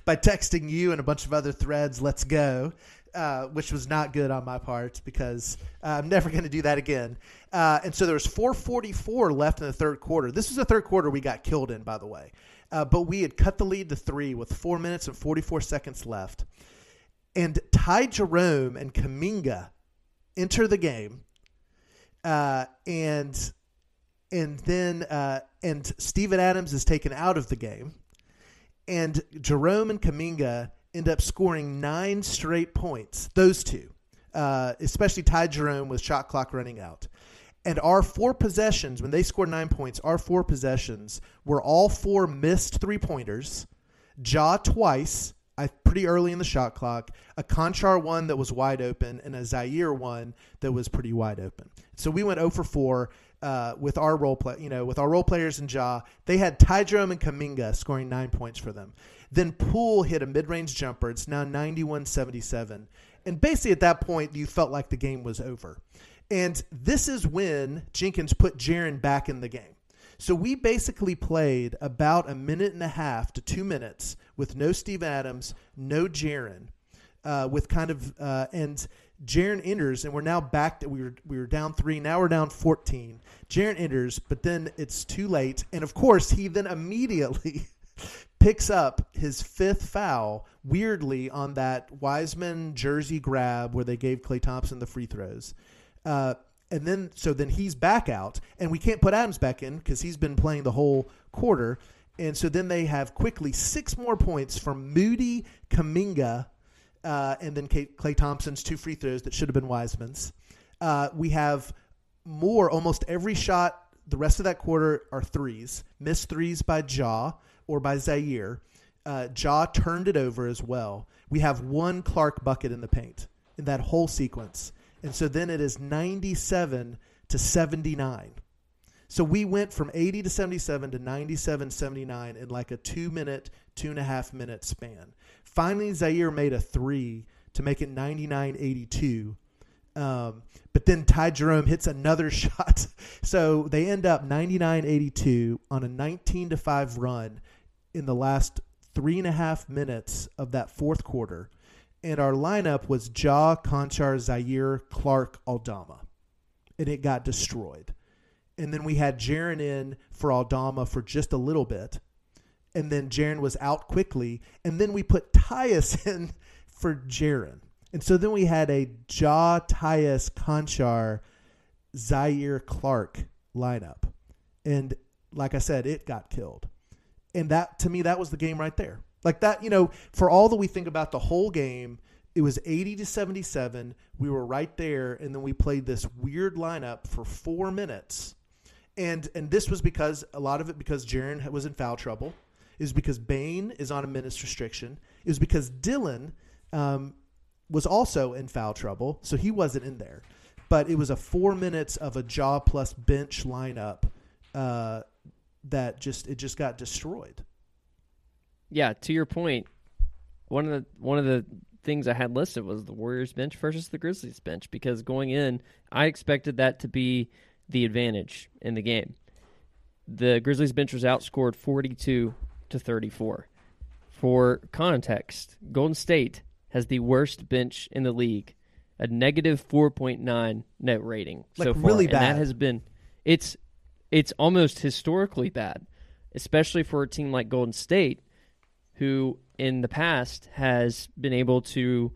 by texting you and a bunch of other threads, let's go, uh, which was not good on my part because I'm never going to do that again. Uh, and so there was four forty-four left in the third quarter. This is the third quarter we got killed in, by the way. Uh, but we had cut the lead to three with four minutes and forty-four seconds left. And Ty Jerome and Kuminga enter the game. Uh, and and then uh, and Steven Adams is taken out of the game. And Jerome and Kuminga end up scoring nine straight points, those two, uh, especially Ty Jerome with shot clock running out. And our four possessions, when they scored nine points, our four possessions were all four missed three-pointers, Ja twice, I pretty early in the shot clock, a Konchar one that was wide open, and a Zaire one that was pretty wide open. So we went zero for four uh, with our role play, you know, with our role players and Ja. They had Ty Jerome and Kuminga scoring nine points for them. Then Poole hit a mid-range jumper. It's now ninety-one seventy-seven. And basically at that point, you felt like the game was over. And this is when Jenkins put Jaren back in the game. So we basically played about a minute and a half to two minutes with no Steven Adams, no Jaren, uh, with kind of uh, and Jaren enters, and we're now back to we were we were down three, now we're down fourteen. Jaren enters, but then it's too late, and of course he then immediately picks up his fifth foul, weirdly on that Wiseman jersey grab where they gave Klay Thompson the free throws. Uh, And then, so then he's back out, and we can't put Adams back in because he's been playing the whole quarter. And so then they have quickly six more points from Moody, Kuminga, uh, and then K- Klay Thompson's two free throws that should have been Wiseman's. Uh, we have more, almost every shot the rest of that quarter are threes, missed threes by Ja or by Zaire. Uh, Ja turned it over as well. We have one Clark bucket in the paint in that whole sequence. And so then it is ninety-seven to seventy-nine. So we went from eighty to seventy-seven to ninety-seven seventy-nine in like a two-minute, two-and-a-half-minute span. Finally, Zaire made a three to make it ninety-nine eighty-two. Um, but then Ty Jerome hits another shot. So they end up ninety-nine eighty-two on a nineteen to five run in the last three-and-a-half minutes of that fourth quarter. And our lineup was Ja, Konchar, Zaire, Clark, Aldama. And it got destroyed. And then we had Jaren in for Aldama for just a little bit. And then Jaren was out quickly. And then we put Tyus in for Jaren. And so then we had a Ja, Tyus, Konchar, Zaire, Clark lineup. And like I said, it got killed. And that, to me, that was the game right there. Like that, you know, for all that we think about the whole game, it was eighty to seventy-seven. We were right there, and then we played this weird lineup for four minutes. And and this was because, a lot of it because Jaren was in foul trouble. It was because Bane is on a minutes restriction. It was because Dillon um, was also in foul trouble, so he wasn't in there. But it was a four minutes of a jaw plus bench lineup uh, that just it just got destroyed. Yeah, to your point, one of the one of the things I had listed was the Warriors bench versus the Grizzlies bench, because going in, I expected that to be the advantage in the game. The Grizzlies bench was outscored forty-two to thirty-four. For context, Golden State has the worst bench in the league, a negative four point nine net rating, like so far, really bad. And that has been it's it's almost historically bad, especially for a team like Golden State, who in the past has been able to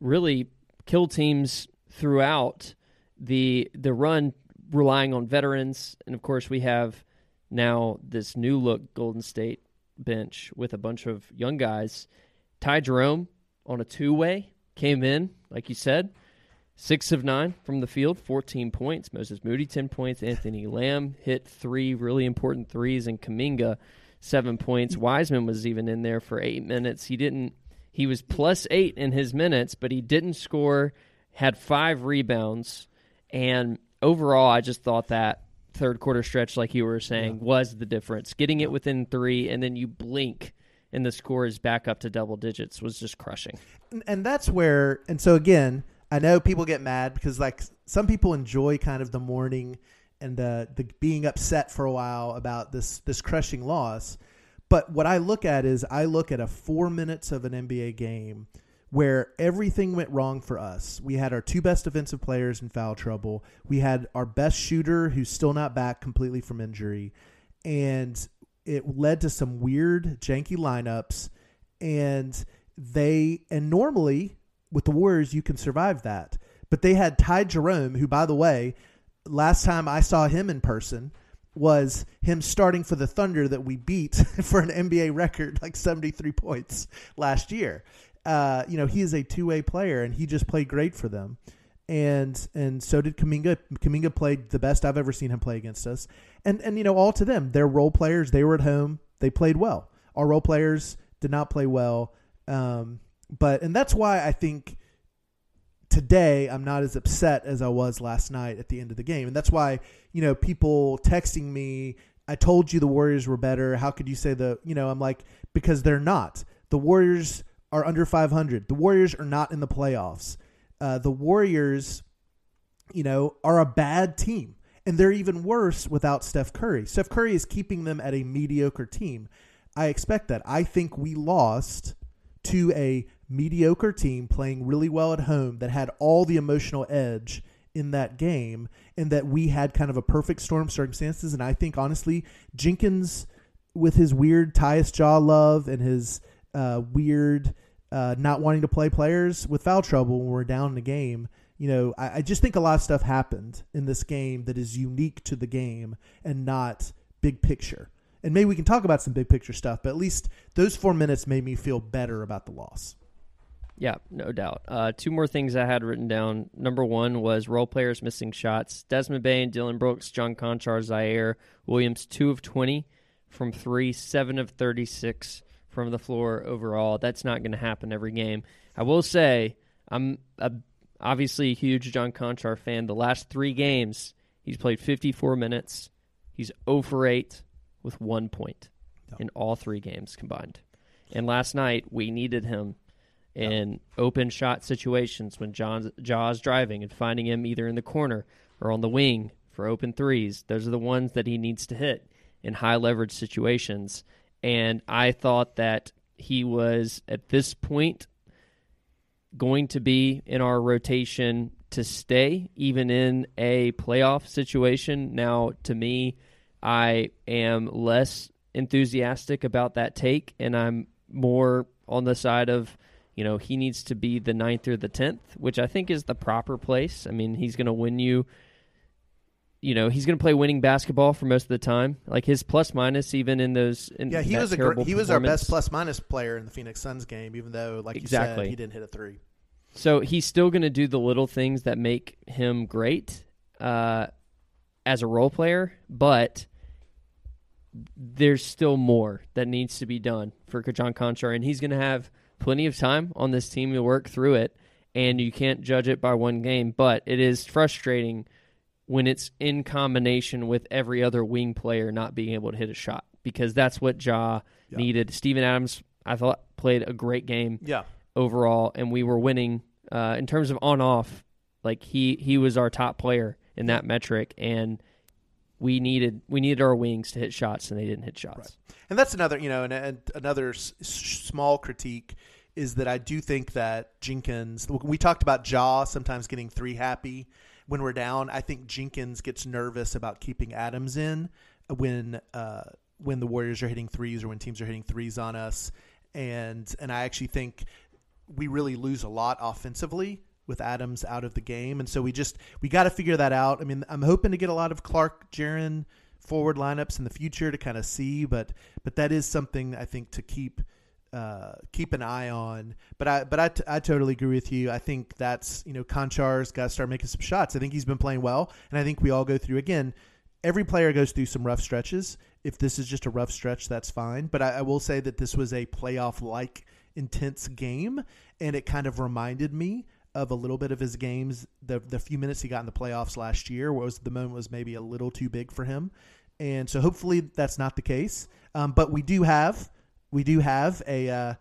really kill teams throughout the the run, relying on veterans. And, of course, we have now this new-look Golden State bench with a bunch of young guys. Ty Jerome on a two-way came in, like you said, six of nine from the field, fourteen points. Moses Moody, ten points. Anthony Lamb hit three really important threes, and Kuminga seven points. Wiseman was even in there for eight minutes. He didn't. He was plus eight in his minutes, but he didn't score, had five rebounds. And overall, I just thought that third quarter stretch, like you were saying, yeah. was the difference. Getting it within three, and then you blink, and the score is back up to double digits, was just crushing. And, and that's where, and so again, I know people get mad because like some people enjoy kind of the morning and the, the being upset for a while about this this crushing loss. But what I look at is I look at a four minutes of an N B A game where everything went wrong for us. We had our two best defensive players in foul trouble. We had our best shooter who's still not back completely from injury. And it led to some weird, janky lineups. And they and normally with the Warriors, you can survive that. But they had Ty Jerome, who, by the way, last time I saw him in person was him starting for the Thunder that we beat for an N B A record, like seventy-three points last year. Uh, you know, he is a two-way player, and he just played great for them. And and so did Kuminga. Kuminga played the best I've ever seen him play against us. And, and you know, all to them. They're role players. They were at home. They played well. Our role players did not play well. Um, but and that's why I think today I'm not as upset as I was last night at the end of the game. And that's why, you know, people texting me, I told you the Warriors were better. How could you say the, you know, I'm like, because they're not. The Warriors are under five hundred. The Warriors are not in the playoffs. Uh, the Warriors, you know, are a bad team. And they're even worse without Steph Curry. Steph Curry is keeping them at a mediocre team. I expect that. I think we lost to a mediocre team playing really well at home that had all the emotional edge in that game, and that we had kind of a perfect storm circumstances. And I think, honestly, Jenkins, with his weird Tyus Ja love and his uh, weird uh, not wanting to play players with foul trouble when we're down in the game, you know, I, I just think a lot of stuff happened in this game that is unique to the game and not big picture. And maybe we can talk about some big picture stuff, but at least those four minutes made me feel better about the loss. Yeah, no doubt. Uh, two more things I had written down. Number one was role players missing shots. Desmond Bane, Dillon Brooks, John Konchar, Zaire Williams, two of twenty from three, seven of thirty-six from the floor overall. That's not going to happen every game. I will say, I'm a obviously a huge John Konchar fan. The last three games, he's played fifty-four minutes. He's zero for eight with one point yep. in all three games combined. And last night, we needed him yep. in open shot situations when John's, Ja's driving and finding him either in the corner or on the wing for open threes. Those are the ones that he needs to hit in high-leverage situations. And I thought that he was, at this point, going to be in our rotation to stay, even in a playoff situation. Now, to me, I am less enthusiastic about that take, and I'm more on the side of, you know, he needs to be the ninth or the tenth, which I think is the proper place. I mean, he's going to win you, you know, he's going to play winning basketball for most of the time. Like his plus minus, even in those, in yeah, he was a gr- he was our best plus minus player in the Phoenix Suns game, even though, like exactly. you said, he didn't hit a three. So he's still going to do the little things that make him great uh, as a role player, but there's still more that needs to be done for John Konchar, and he's going to have plenty of time on this team to work through it, and you can't judge it by one game, but it is frustrating when it's in combination with every other wing player not being able to hit a shot, because that's what Ja yeah. needed. Steven Adams, I thought, played a great game yeah. overall, and we were winning uh, in terms of on-off. Like he, he was our top player in that metric, and we needed we needed our wings to hit shots, and they didn't hit shots. Right. And that's another, you know, and, and another s- small critique is that I do think that Jenkins. We talked about Ja sometimes getting three happy when we're down. I think Jenkins gets nervous about keeping Adams in when uh, when the Warriors are hitting threes or when teams are hitting threes on us, and and I actually think we really lose a lot offensively with Adams out of the game. And so we just, we got to figure that out. I mean, I'm hoping to get a lot of Clark, Jaren forward lineups in the future to kind of see, but, but that is something I think to keep, uh, keep an eye on. But I, but I, t- I totally agree with you. I think that's, you know, Conchar's got to start making some shots. I think he's been playing well. And I think we all go through, again, every player goes through some rough stretches. If this is just a rough stretch, that's fine. But I, I will say that this was a playoff like intense game. And it kind of reminded me of a little bit of his games, the the few minutes he got in the playoffs last year, where was the moment was maybe a little too big for him, and so hopefully that's not the case. Um, but we do have we do have a uh,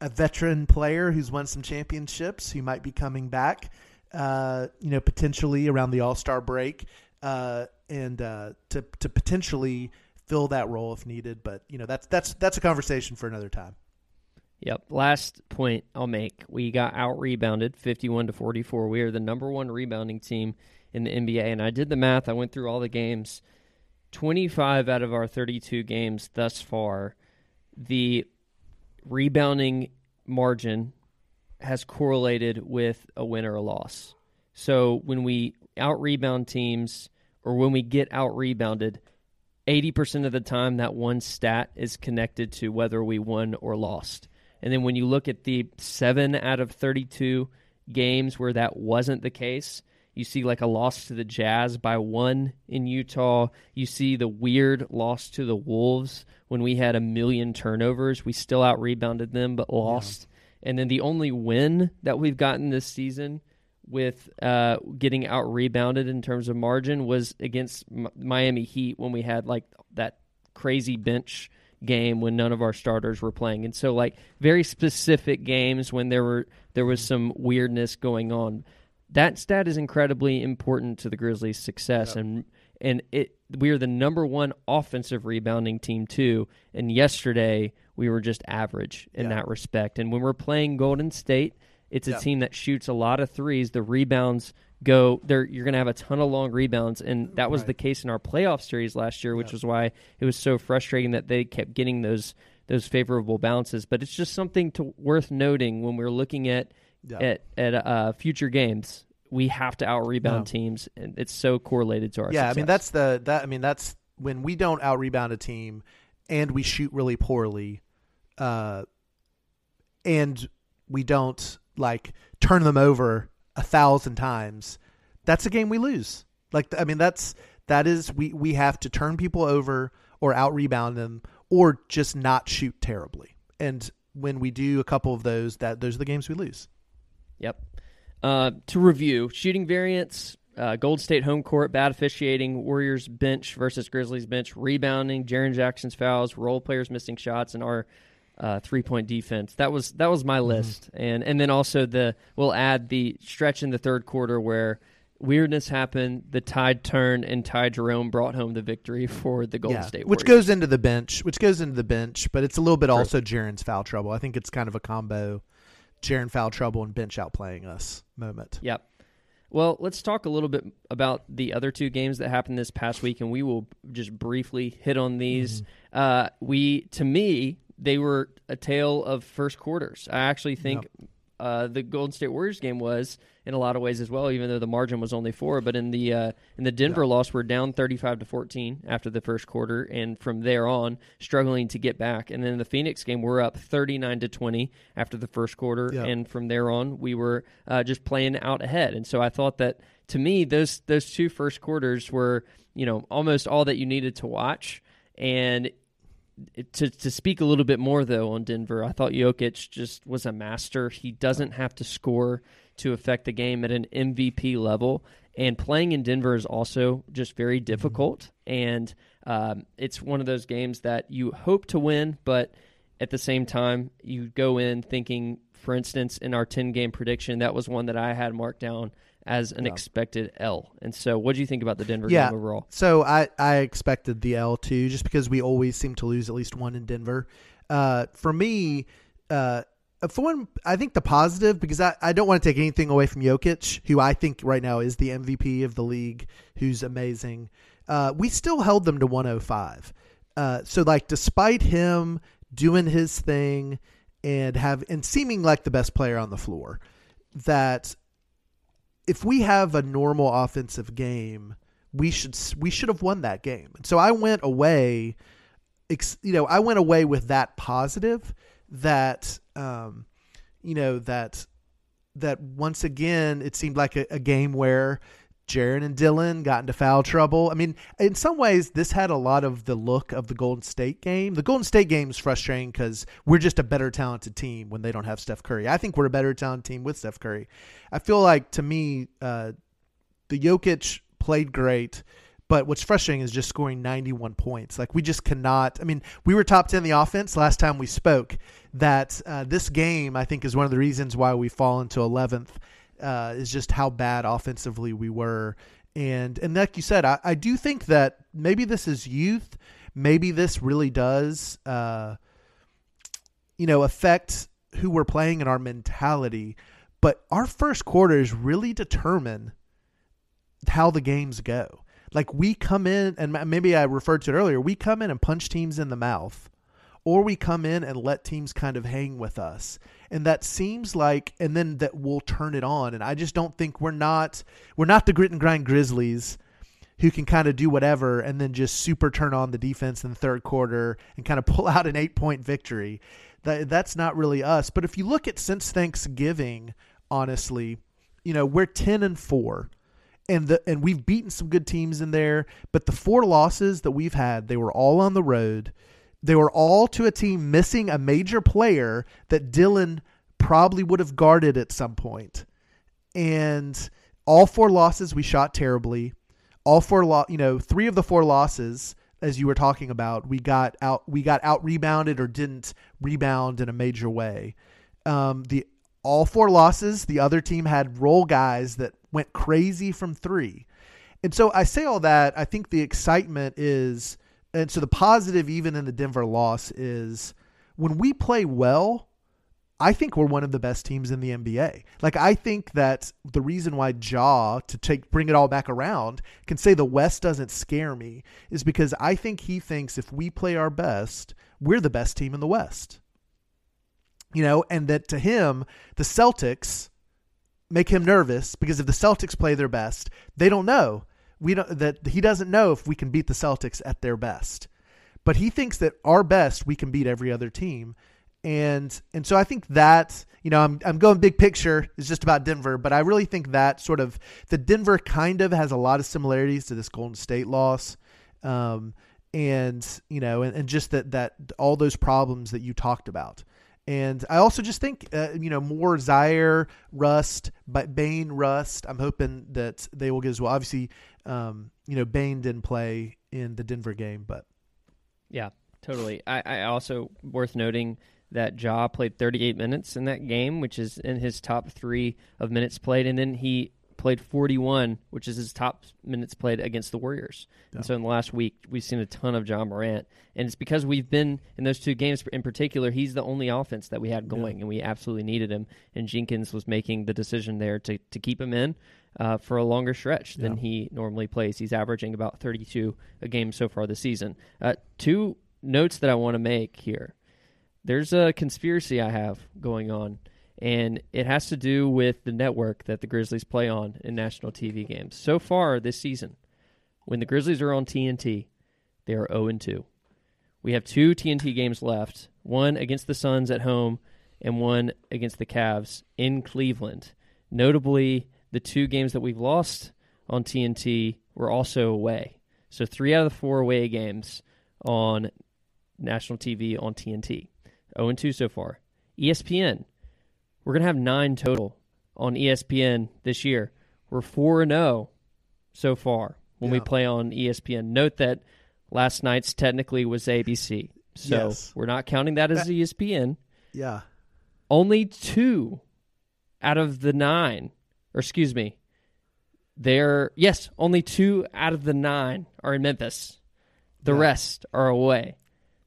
a veteran player who's won some championships who might be coming back, uh, you know, potentially around the All-Star break, uh, and uh, to to potentially fill that role if needed. But you know, that's that's that's a conversation for another time. Yep. Last point I'll make. We got out-rebounded fifty-one to forty-four. We are the number one rebounding team in the N B A, and I did the math. I went through all the games. twenty-five out of our thirty-two games thus far, the rebounding margin has correlated with a win or a loss. So when we out-rebound teams or when we get out-rebounded, eighty percent of the time that one stat is connected to whether we won or lost. And then when you look at the seven out of thirty-two games where that wasn't the case, you see like a loss to the Jazz by one in Utah. You see the weird loss to the Wolves when we had a million turnovers. We still out-rebounded them but lost And then the only win that we've gotten this season with uh, getting out-rebounded in terms of margin was against M- Miami Heat when we had like that crazy bench game when none of our starters were playing. And so like very specific games when there were there was some weirdness going on. That stat is incredibly important to the Grizzlies' success, yep. and and it we are the number one offensive rebounding team too. And yesterday we were just average in yep. that respect. And when we're playing Golden State, it's a yep. team that shoots a lot of threes. The rebounds go there. You're going to have a ton of long rebounds, and that was right. the case in our playoff series last year, which yep. was why it was so frustrating that they kept getting those those favorable bounces. But it's just something to worth noting when we're looking at. Yeah. At at uh, future games, we have to out rebound yeah. teams, and it's so correlated to our. Yeah, success. I mean that's the that I mean that's when we don't out rebound a team, and we shoot really poorly, uh, and we don't like turn them over a thousand times. That's a game we lose. Like I mean that's that is we we have to turn people over or out rebound them or just not shoot terribly. And when we do a couple of those, that those are the games we lose. Yep. Uh, to review, shooting variance, uh, Gold State home court, bad officiating, Warriors bench versus Grizzlies bench, rebounding, Jaren Jackson's fouls, role players missing shots, and our uh, three-point defense. That was that was my list. Mm-hmm. And and then also the we'll add the stretch in the third quarter where weirdness happened, the tide turned, and Ty Jerome brought home the victory for the Golden yeah, State Warriors. Which goes into the bench, which goes into the bench, but it's a little bit True. also Jaren's foul trouble. I think it's kind of a combo. Jaren foul trouble and bench outplaying us moment. Yep. Well, let's talk a little bit about the other two games that happened this past week, and we will just briefly hit on these. Mm-hmm. Uh, we, to me, they were a tale of first quarters. I actually think yep. uh, the Golden State Warriors game was, in a lot of ways as well, even though the margin was only four. But in the uh, in the Denver yep. loss, we're down thirty-five to fourteen after the first quarter, and from there on, struggling to get back. And then in the Phoenix game, we're up thirty-nine to twenty after the first quarter, yep. and from there on, we were uh, just playing out ahead. And so I thought that, to me, those those two first quarters were, you know, almost all that you needed to watch. And To to speak a little bit more, though, on Denver, I thought Jokic just was a master. He doesn't have to score to affect the game at an M V P level. And playing in Denver is also just very difficult. And um, it's one of those games that you hope to win, but at the same time, you go in thinking, for instance, in our ten-game prediction, that was one that I had marked down as an yeah. expected L. And so what do you think about the Denver yeah. game overall? So I, I expected the L too, just because we always seem to lose at least one in Denver. Uh, for me, uh, for one, I think the positive, because I, I don't want to take anything away from Jokic, who I think right now is the M V P of the league, who's amazing. Uh, we still held them to one oh five. Uh, so like despite him doing his thing and have and seeming like the best player on the floor, that if we have a normal offensive game, we should we should have won that game. And so I went away, you know, I went away with that positive, that um, you know that that once again it seemed like a, a game where Jaren and Dillon got into foul trouble. I mean, in some ways, this had a lot of the look of the Golden State game. The Golden State game is frustrating because we're just a better talented team when they don't have Steph Curry. I think we're a better talented team with Steph Curry. I feel like, to me, uh, the Jokic played great, but what's frustrating is just scoring ninety-one points. Like, we just cannot. I mean, we were top ten in the offense last time we spoke. That uh, this game, I think, is one of the reasons why we fall into eleventh. Uh, is just how bad offensively we were. And and like you said, I, I do think that maybe this is youth. Maybe this really does, uh, you know, affect who we're playing and our mentality. But our first quarters really determine how the games go. Like we come in, and maybe I referred to it earlier, we come in and punch teams in the mouth, or we come in and let teams kind of hang with us. And that seems like, and then that we'll turn it on. And I just don't think we're not, we're not the grit and grind Grizzlies who can kind of do whatever and then just super turn on the defense in the third quarter and kind of pull out an eight point victory. That That's not really us. But if you look at since Thanksgiving, honestly, you know, we're ten and four and the, and we've beaten some good teams in there, but the four losses that we've had, they were all on the road. They were all to a team missing a major player that Dillon probably would have guarded at some point. And all four losses, we shot terribly. All four, lo- you know, three of the four losses, as you were talking about, we got out, we got out rebounded or didn't rebound in a major way. Um, the all four losses, the other team had role guys that went crazy from three. And so I say all that, I think the excitement is, and so the positive even in the Denver loss is when we play well, I think we're one of the best teams in the N B A. Like, I think that the reason why Ja, to take bring it all back around, can say the West doesn't scare me is because I think he thinks if we play our best, we're the best team in the West. You know, and that to him, the Celtics make him nervous because if the Celtics play their best, they don't know. We don't that he doesn't know if we can beat the Celtics at their best. But he thinks that our best, we can beat every other team. And and so I think that, you know, I'm I'm going big picture. It's just about Denver, but I really think that sort of the Denver kind of has a lot of similarities to this Golden State loss, um, and you know, and, and just that that all those problems that you talked about. And I also just think, uh, you know, more Zaire rust, but Bane rust. I'm hoping that they will get as well. Obviously, um, you know, Bane didn't play in the Denver game, but yeah, totally. I, I also worth noting that Ja played thirty-eight minutes in that game, which is in his top three of minutes played. And then he played forty-one, which is his top minutes played against the Warriors. Yeah. And so in the last week, we've seen a ton of Ja Morant. And it's because we've been in those two games in particular, he's the only offense that we had going, yeah. and we absolutely needed him. And Jenkins was making the decision there to, to keep him in uh, for a longer stretch than yeah. he normally plays. He's averaging about thirty-two a game so far this season. Uh, two notes that I want to make here. There's a conspiracy I have going on, and it has to do with the network that the Grizzlies play on in national T V games. So far this season, when the Grizzlies are on T N T, they are oh and two. We have two T N T games left, one against the Suns at home and one against the Cavs in Cleveland. Notably, the two games that we've lost on T N T were also away. So three out of the four away games on national T V on T N T. oh and two so far. E S P N, we're going to have nine total on E S P N this year. We're four and oh so far when yeah. we play on E S P N. Note that last night's technically was A B C, so yes. we're not counting that as that, E S P N. Yeah. Only two out of the nine, or excuse me, they're, yes, only two out of the nine are in Memphis. The yeah. rest are away.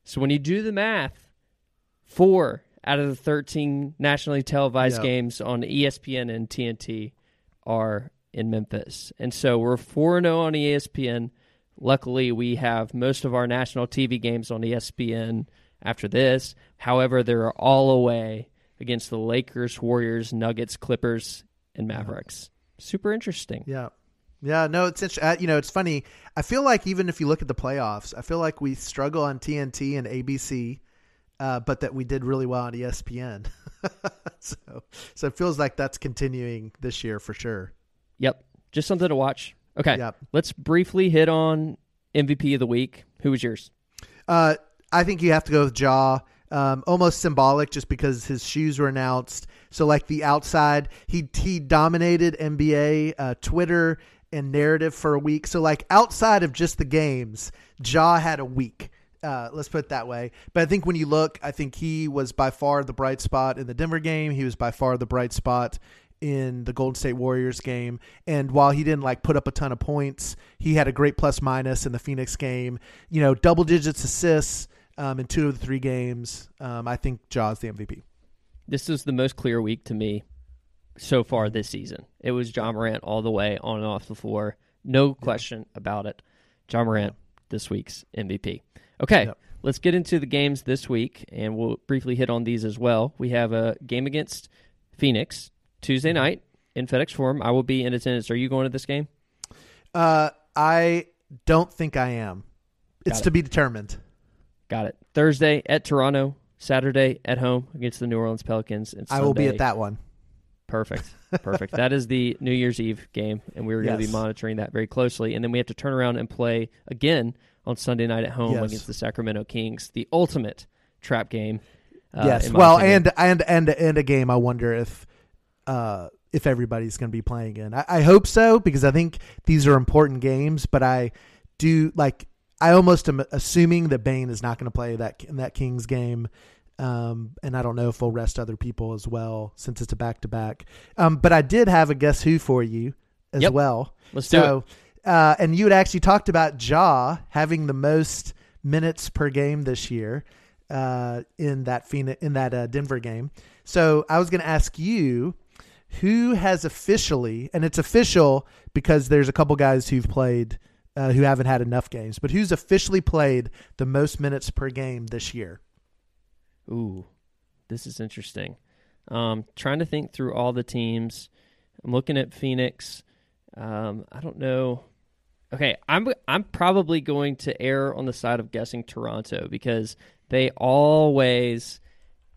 So when you do the math, four out of the thirteen nationally televised yep. games on E S P N and T N T are in Memphis. And so we're four and oh on E S P N. Luckily, we have most of our national T V games on E S P N after this. However, they're all away against the Lakers, Warriors, Nuggets, Clippers, and Mavericks. Yeah. Super interesting. Yeah. Yeah, no, it's interesting. You know, it's funny. I feel like even if you look at the playoffs, I feel like we struggle on T N T and A B C. Uh, but that we did really well on E S P N. so so it feels like that's continuing this year for sure. Yep. Just something to watch. Okay. Yep. Let's briefly hit on M V P of the week. Who was yours? Uh, I think you have to go with Ja. Um, almost symbolic just because his shoes were announced. So like the outside, he, he dominated N B A, uh, Twitter, and narrative for a week. So like outside of just the games, Ja had a week. Uh, let's put it that way. But I think when you look, I think he was by far the bright spot in the Denver game. He was by far the bright spot in the Golden State Warriors game. And while he didn't like put up a ton of points, he had a great plus minus in the Phoenix game, you know, double digits assists um, in two of the three games. Um, I think Ja's the M V P. This is the most clear week to me so far this season. It was Ja Morant all the way on and off the floor. No question yeah. about it. Ja Morant, yeah. this week's M V P. Okay, yep. let's get into the games this week, and we'll briefly hit on these as well. We have a game against Phoenix Tuesday night in FedEx Forum. I will be in attendance. Are you going to this game? Uh, I don't think I am. Got it's it. To be determined. Got it. Thursday at Toronto, Saturday at home against the New Orleans Pelicans, and Sunday. I will be at that one. Perfect. Perfect. That is the New Year's Eve game, and we're going to yes. be monitoring that very closely. And then we have to turn around and play again on Sunday night at home yes. against the Sacramento Kings, the ultimate trap game. Uh, yes. Well, and, and and and a game I wonder if uh, if everybody's going to be playing in. I, I hope so, because I think these are important games. But I do like I almost am assuming that Bane is not going to play that in that Kings game. Um, and I don't know if we'll rest other people as well, since it's a back-to-back. Um, but I did have a guess who for you as yep. well. Let's so, do it. Uh, and you had actually talked about Ja having the most minutes per game this year uh, in that Phoenix, in that uh, Denver game. So I was going to ask you who has officially, and it's official because there's a couple guys who've played uh, who haven't had enough games, but who's officially played the most minutes per game this year? Ooh, this is interesting. Um, trying to think through all the teams. I'm looking at Phoenix. Um, I don't know. Okay, I'm I'm probably going to err on the side of guessing Toronto, because they always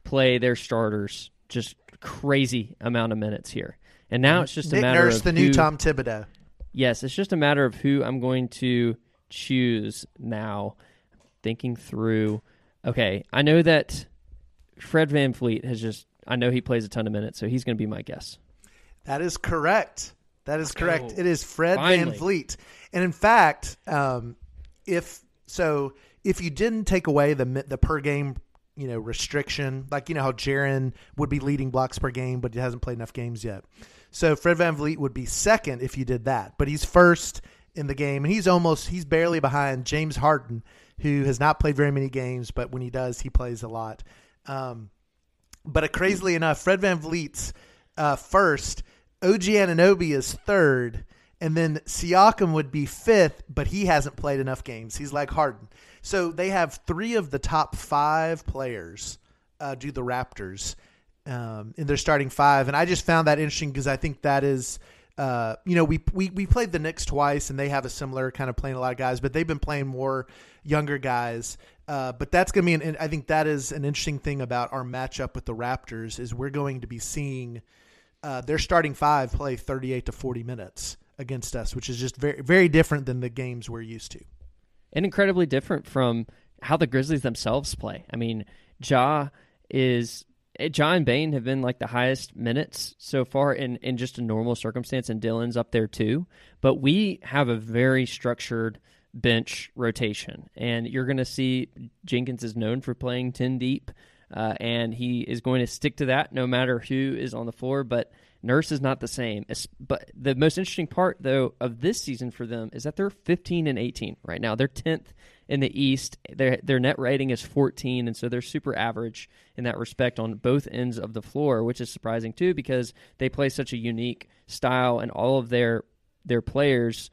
play their starters just crazy amount of minutes here. And now it's just Nick a matter Nurse, of the new who, Tom Thibodeau. Yes, it's just a matter of who I'm going to choose now. Thinking through. Okay, I know that Fred VanVleet has just, I know he plays a ton of minutes, so he's going to be my guess. That is correct. That is correct. Oh, it is Fred finally. VanVleet. And in fact, um, if so, if you didn't take away the the per game, you know, restriction, like, you know how Jaren would be leading blocks per game, but he hasn't played enough games yet. So Fred VanVleet would be second if you did that, but he's first in the game, and he's almost, he's barely behind James Harden, who has not played very many games, but when he does, he plays a lot. Um, but uh, crazily enough, Fred VanVleet's uh, first, O G Anunoby is third, and then Siakam would be fifth, but he hasn't played enough games. He's like Harden. So they have three of the top five players uh, do the Raptors um, in their starting five. And I just found that interesting, because I think that is – Uh, you know, we, we we played the Knicks twice, and they have a similar kind of playing a lot of guys, but they've been playing more younger guys. Uh, but that's going to be, an, and I think that is an interesting thing about our matchup with the Raptors, is we're going to be seeing uh, their starting five play thirty-eight to forty minutes against us, which is just very, very different than the games we're used to. And incredibly different from how the Grizzlies themselves play. I mean, Ja is... Ja and Bane have been like the highest minutes so far in, in just a normal circumstance, and Dillon's up there too. But we have a very structured bench rotation, and you're going to see Jenkins is known for playing ten deep, uh, and he is going to stick to that no matter who is on the floor. But Nurse is not the same. It's, but the most interesting part, though, of this season for them is that they're fifteen and eighteen right now. They're tenth in the East. Their their net rating is fourteen, and so they're super average in that respect on both ends of the floor, which is surprising too, because they play such a unique style, and all of their their players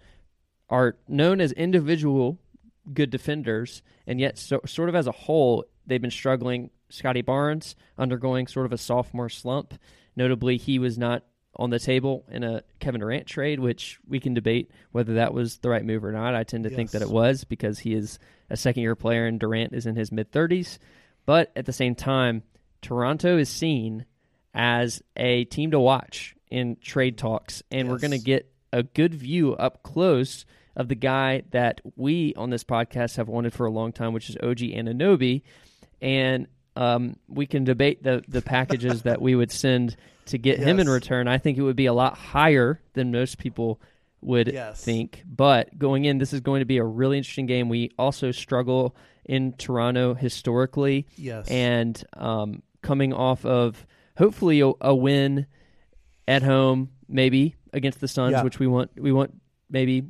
are known as individual good defenders, and yet so, sort of as a whole, they've been struggling. Scotty Barnes undergoing sort of a sophomore slump. Notably, he was not on the table in a Kevin Durant trade, which we can debate whether that was the right move or not. I tend to yes. think that it was, because he is a second-year player and Durant is in his mid-thirties. But at the same time, Toronto is seen as a team to watch in trade talks, and yes. we're going to get a good view up close of the guy that we on this podcast have wanted for a long time, which is O G Anunoby. And Um, we can debate the, the packages that we would send to get yes. him in return. I think it would be a lot higher than most people would yes. think. But going in, this is going to be a really interesting game. We also struggle in Toronto historically. Yes. And um, coming off of hopefully a, a win at home, maybe, against the Suns, yeah. which we want, we want maybe...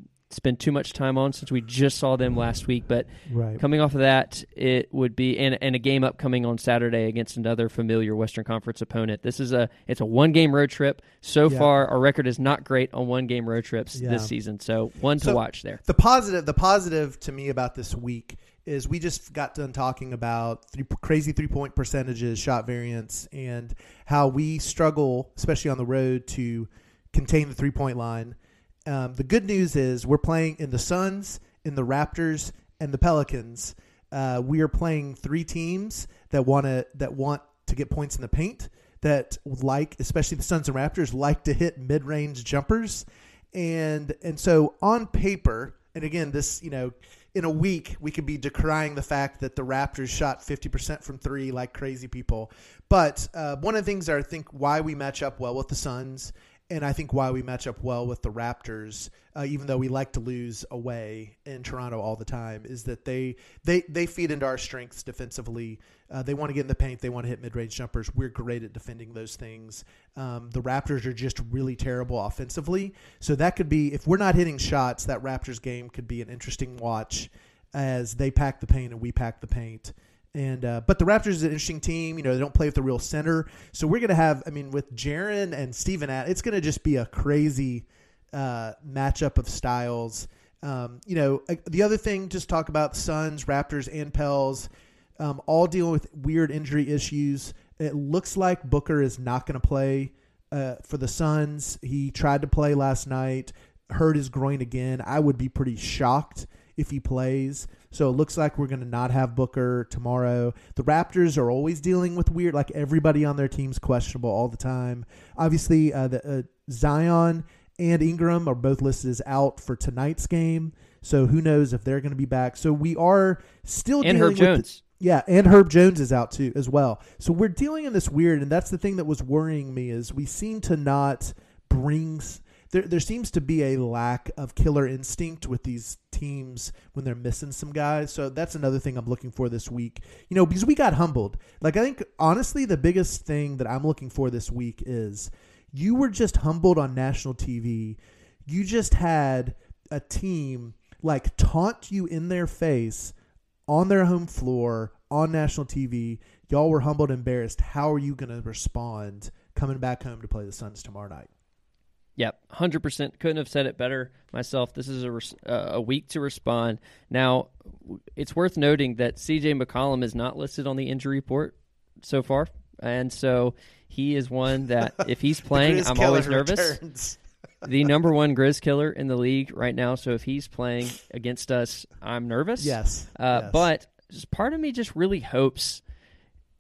spend too much time on, since we just saw them last week. But right. coming off of that, it would be and, and a game upcoming on Saturday against another familiar Western Conference opponent. This is a it's a one game road trip. So yeah. far, our record is not great on one game road trips yeah. this season. So one so to watch there. The positive, the positive to me about this week is we just got done talking about three, crazy three point percentages, shot variance, and how we struggle, especially on the road, to contain the three point line. Um, the good news is we're playing in the Suns, in the Raptors, and the Pelicans. Uh, we are playing three teams that want to that want to get points in the paint, that like, especially the Suns and Raptors, like to hit mid-range jumpers, and and so on paper. And again, this you know in a week, we could be decrying the fact that the Raptors shot fifty percent from three like crazy people. But uh, one of the things that I think why we match up well with the Suns, and I think why we match up well with the Raptors, uh, even though we like to lose away in Toronto all the time, is that they they, they feed into our strengths defensively. Uh, they want to get in the paint. They want to hit mid-range jumpers. We're great at defending those things. Um, the Raptors are just really terrible offensively. So that could be, if we're not hitting shots, that Raptors game could be an interesting watch as they pack the paint and we pack the paint. And uh, but the Raptors is an interesting team. You know, they don't play with the real center. So we're going to have, I mean, with Jaren and Steven Adams, it's going to just be a crazy uh, matchup of styles. Um, you know, the other thing, just talk about Suns, Raptors, and Pels, um, all dealing with weird injury issues. It looks like Booker is not going to play uh, for the Suns. He tried to play last night, hurt his groin again. I would be pretty shocked if he plays. So it looks like we're going to not have Booker tomorrow. The Raptors are always dealing with weird, like everybody on their team's questionable all the time. Obviously, uh, the, uh, Zion and Ingram are both listed as out for tonight's game. So who knows if they're going to be back. So we are still and dealing Herb with... And Herb Jones. The, yeah, and Herb Jones is out too as well. So we're dealing in this weird, and that's the thing that was worrying me is we seem to not bring... There, there seems to be a lack of killer instinct with these teams when they're missing some guys. So that's another thing I'm looking for this week, you know, because we got humbled. Like, I think, honestly, the biggest thing that I'm looking for this week is you were just humbled on national T V. You just had a team, like, taunt you in their face on their home floor on national T V. Y'all were humbled, embarrassed. How are you going to respond coming back home to play the Suns tomorrow night? Yep, one hundred percent. Couldn't have said it better myself. This is a, res- uh, a week to respond. Now, it's worth noting that C J McCollum is not listed on the injury report so far, and so he is one that if he's playing, I'm always nervous. The number one Grizz killer in the league right now, so if he's playing against us, I'm nervous. Yes, uh, yes. But just part of me just really hopes,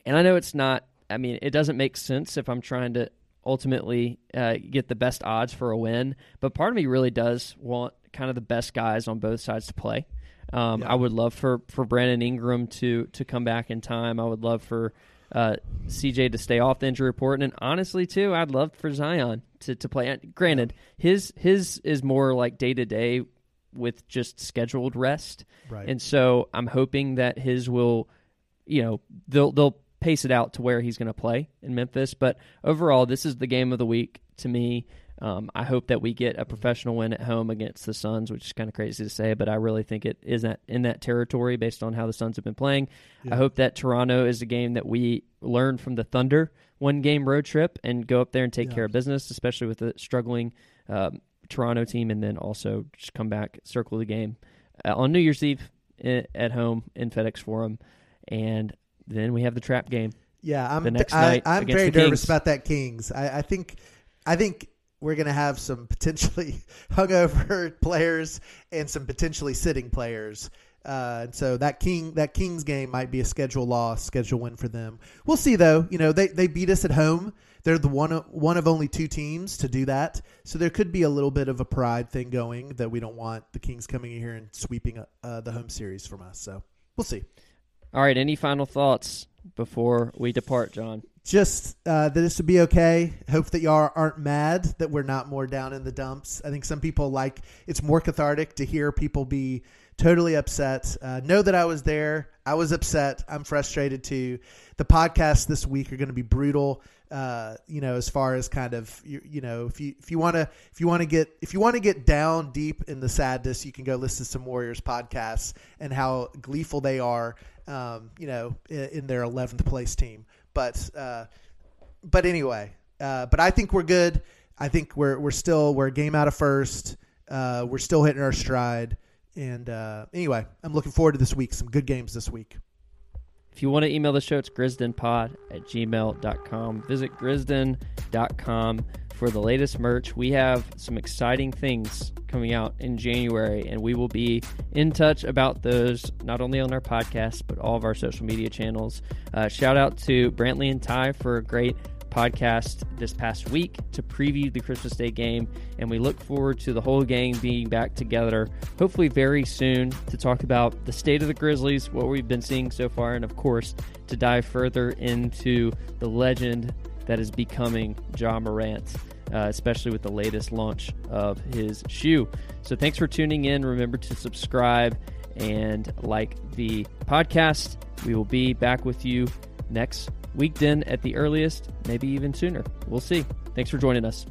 and I know it's not, I mean, it doesn't make sense if I'm trying to ultimately uh, get the best odds for a win. But part of me really does want kind of the best guys on both sides to play. Um, yeah. I would love for, for Brandon Ingram to to come back in time. I would love for uh, C J to stay off the injury report. And honestly, too, I'd love for Zion to, to play. Granted, his his is more like day-to-day with just scheduled rest. Right. And so I'm hoping that his will, you know, they'll they'll pace it out to where he's going to play in Memphis. But overall, this is the game of the week to me. Um, I hope that we get a professional win at home against the Suns, which is kind of crazy to say, but I really think it is that in that territory based on how the Suns have been playing. Yeah. I hope that Toronto is a game that we learn from the Thunder one game road trip and go up there and take yeah. care of business, especially with the struggling um, Toronto team. And then also just come back, circle the game uh, on New Year's Eve in, at home in FedEx Forum. And then we have the trap game. Yeah, I'm the next I, night I'm very nervous about that Kings. I, I think I think we're going to have some potentially hungover players and some potentially sitting players. Uh, and so that King that Kings game might be a schedule loss, schedule win for them. We'll see, though. You know, they, they beat us at home. They're the one of, one of only two teams to do that. So there could be a little bit of a pride thing going that we don't want the Kings coming in here and sweeping uh, the home series from us. So we'll see. All right, any final thoughts before we depart, John? Just uh, that this would be okay. Hope that y'all aren't mad that we're not more down in the dumps. I think some people like it's more cathartic to hear people be totally upset. Uh, know that I was there. I was upset. I'm frustrated too. The podcasts this week are going to be brutal. Uh, you know, as far as kind of you, you know, if you if you want to if you want to get if you want to get down deep in the sadness, you can go listen to some Warriors podcasts and how gleeful they are. Um, you know, in, in their eleventh place team, but uh, but anyway, uh, but I think we're good. I think we're we're still we're a game out of first. Uh, we're still hitting our stride. And uh, anyway, I'm looking forward to this week. Some good games this week. If you want to email the show, it's grisdenpod at gmail dot com. Visit grisden dot com for the latest merch. We have some exciting things coming out in January, and we will be in touch about those, not only on our podcast, but all of our social media channels. Uh, shout out to Brantley and Ty for a great podcast this past week to preview the Christmas Day game, and we look forward to the whole gang being back together hopefully very soon to talk about the state of the Grizzlies, what we've been seeing so far, and of course to dive further into the legend that is becoming Ja Morant, uh, especially with the latest launch of his shoe. So thanks for tuning in. Remember to subscribe and like the podcast. We will be back with you next week then at the earliest, maybe even sooner. We'll see. Thanks for joining us.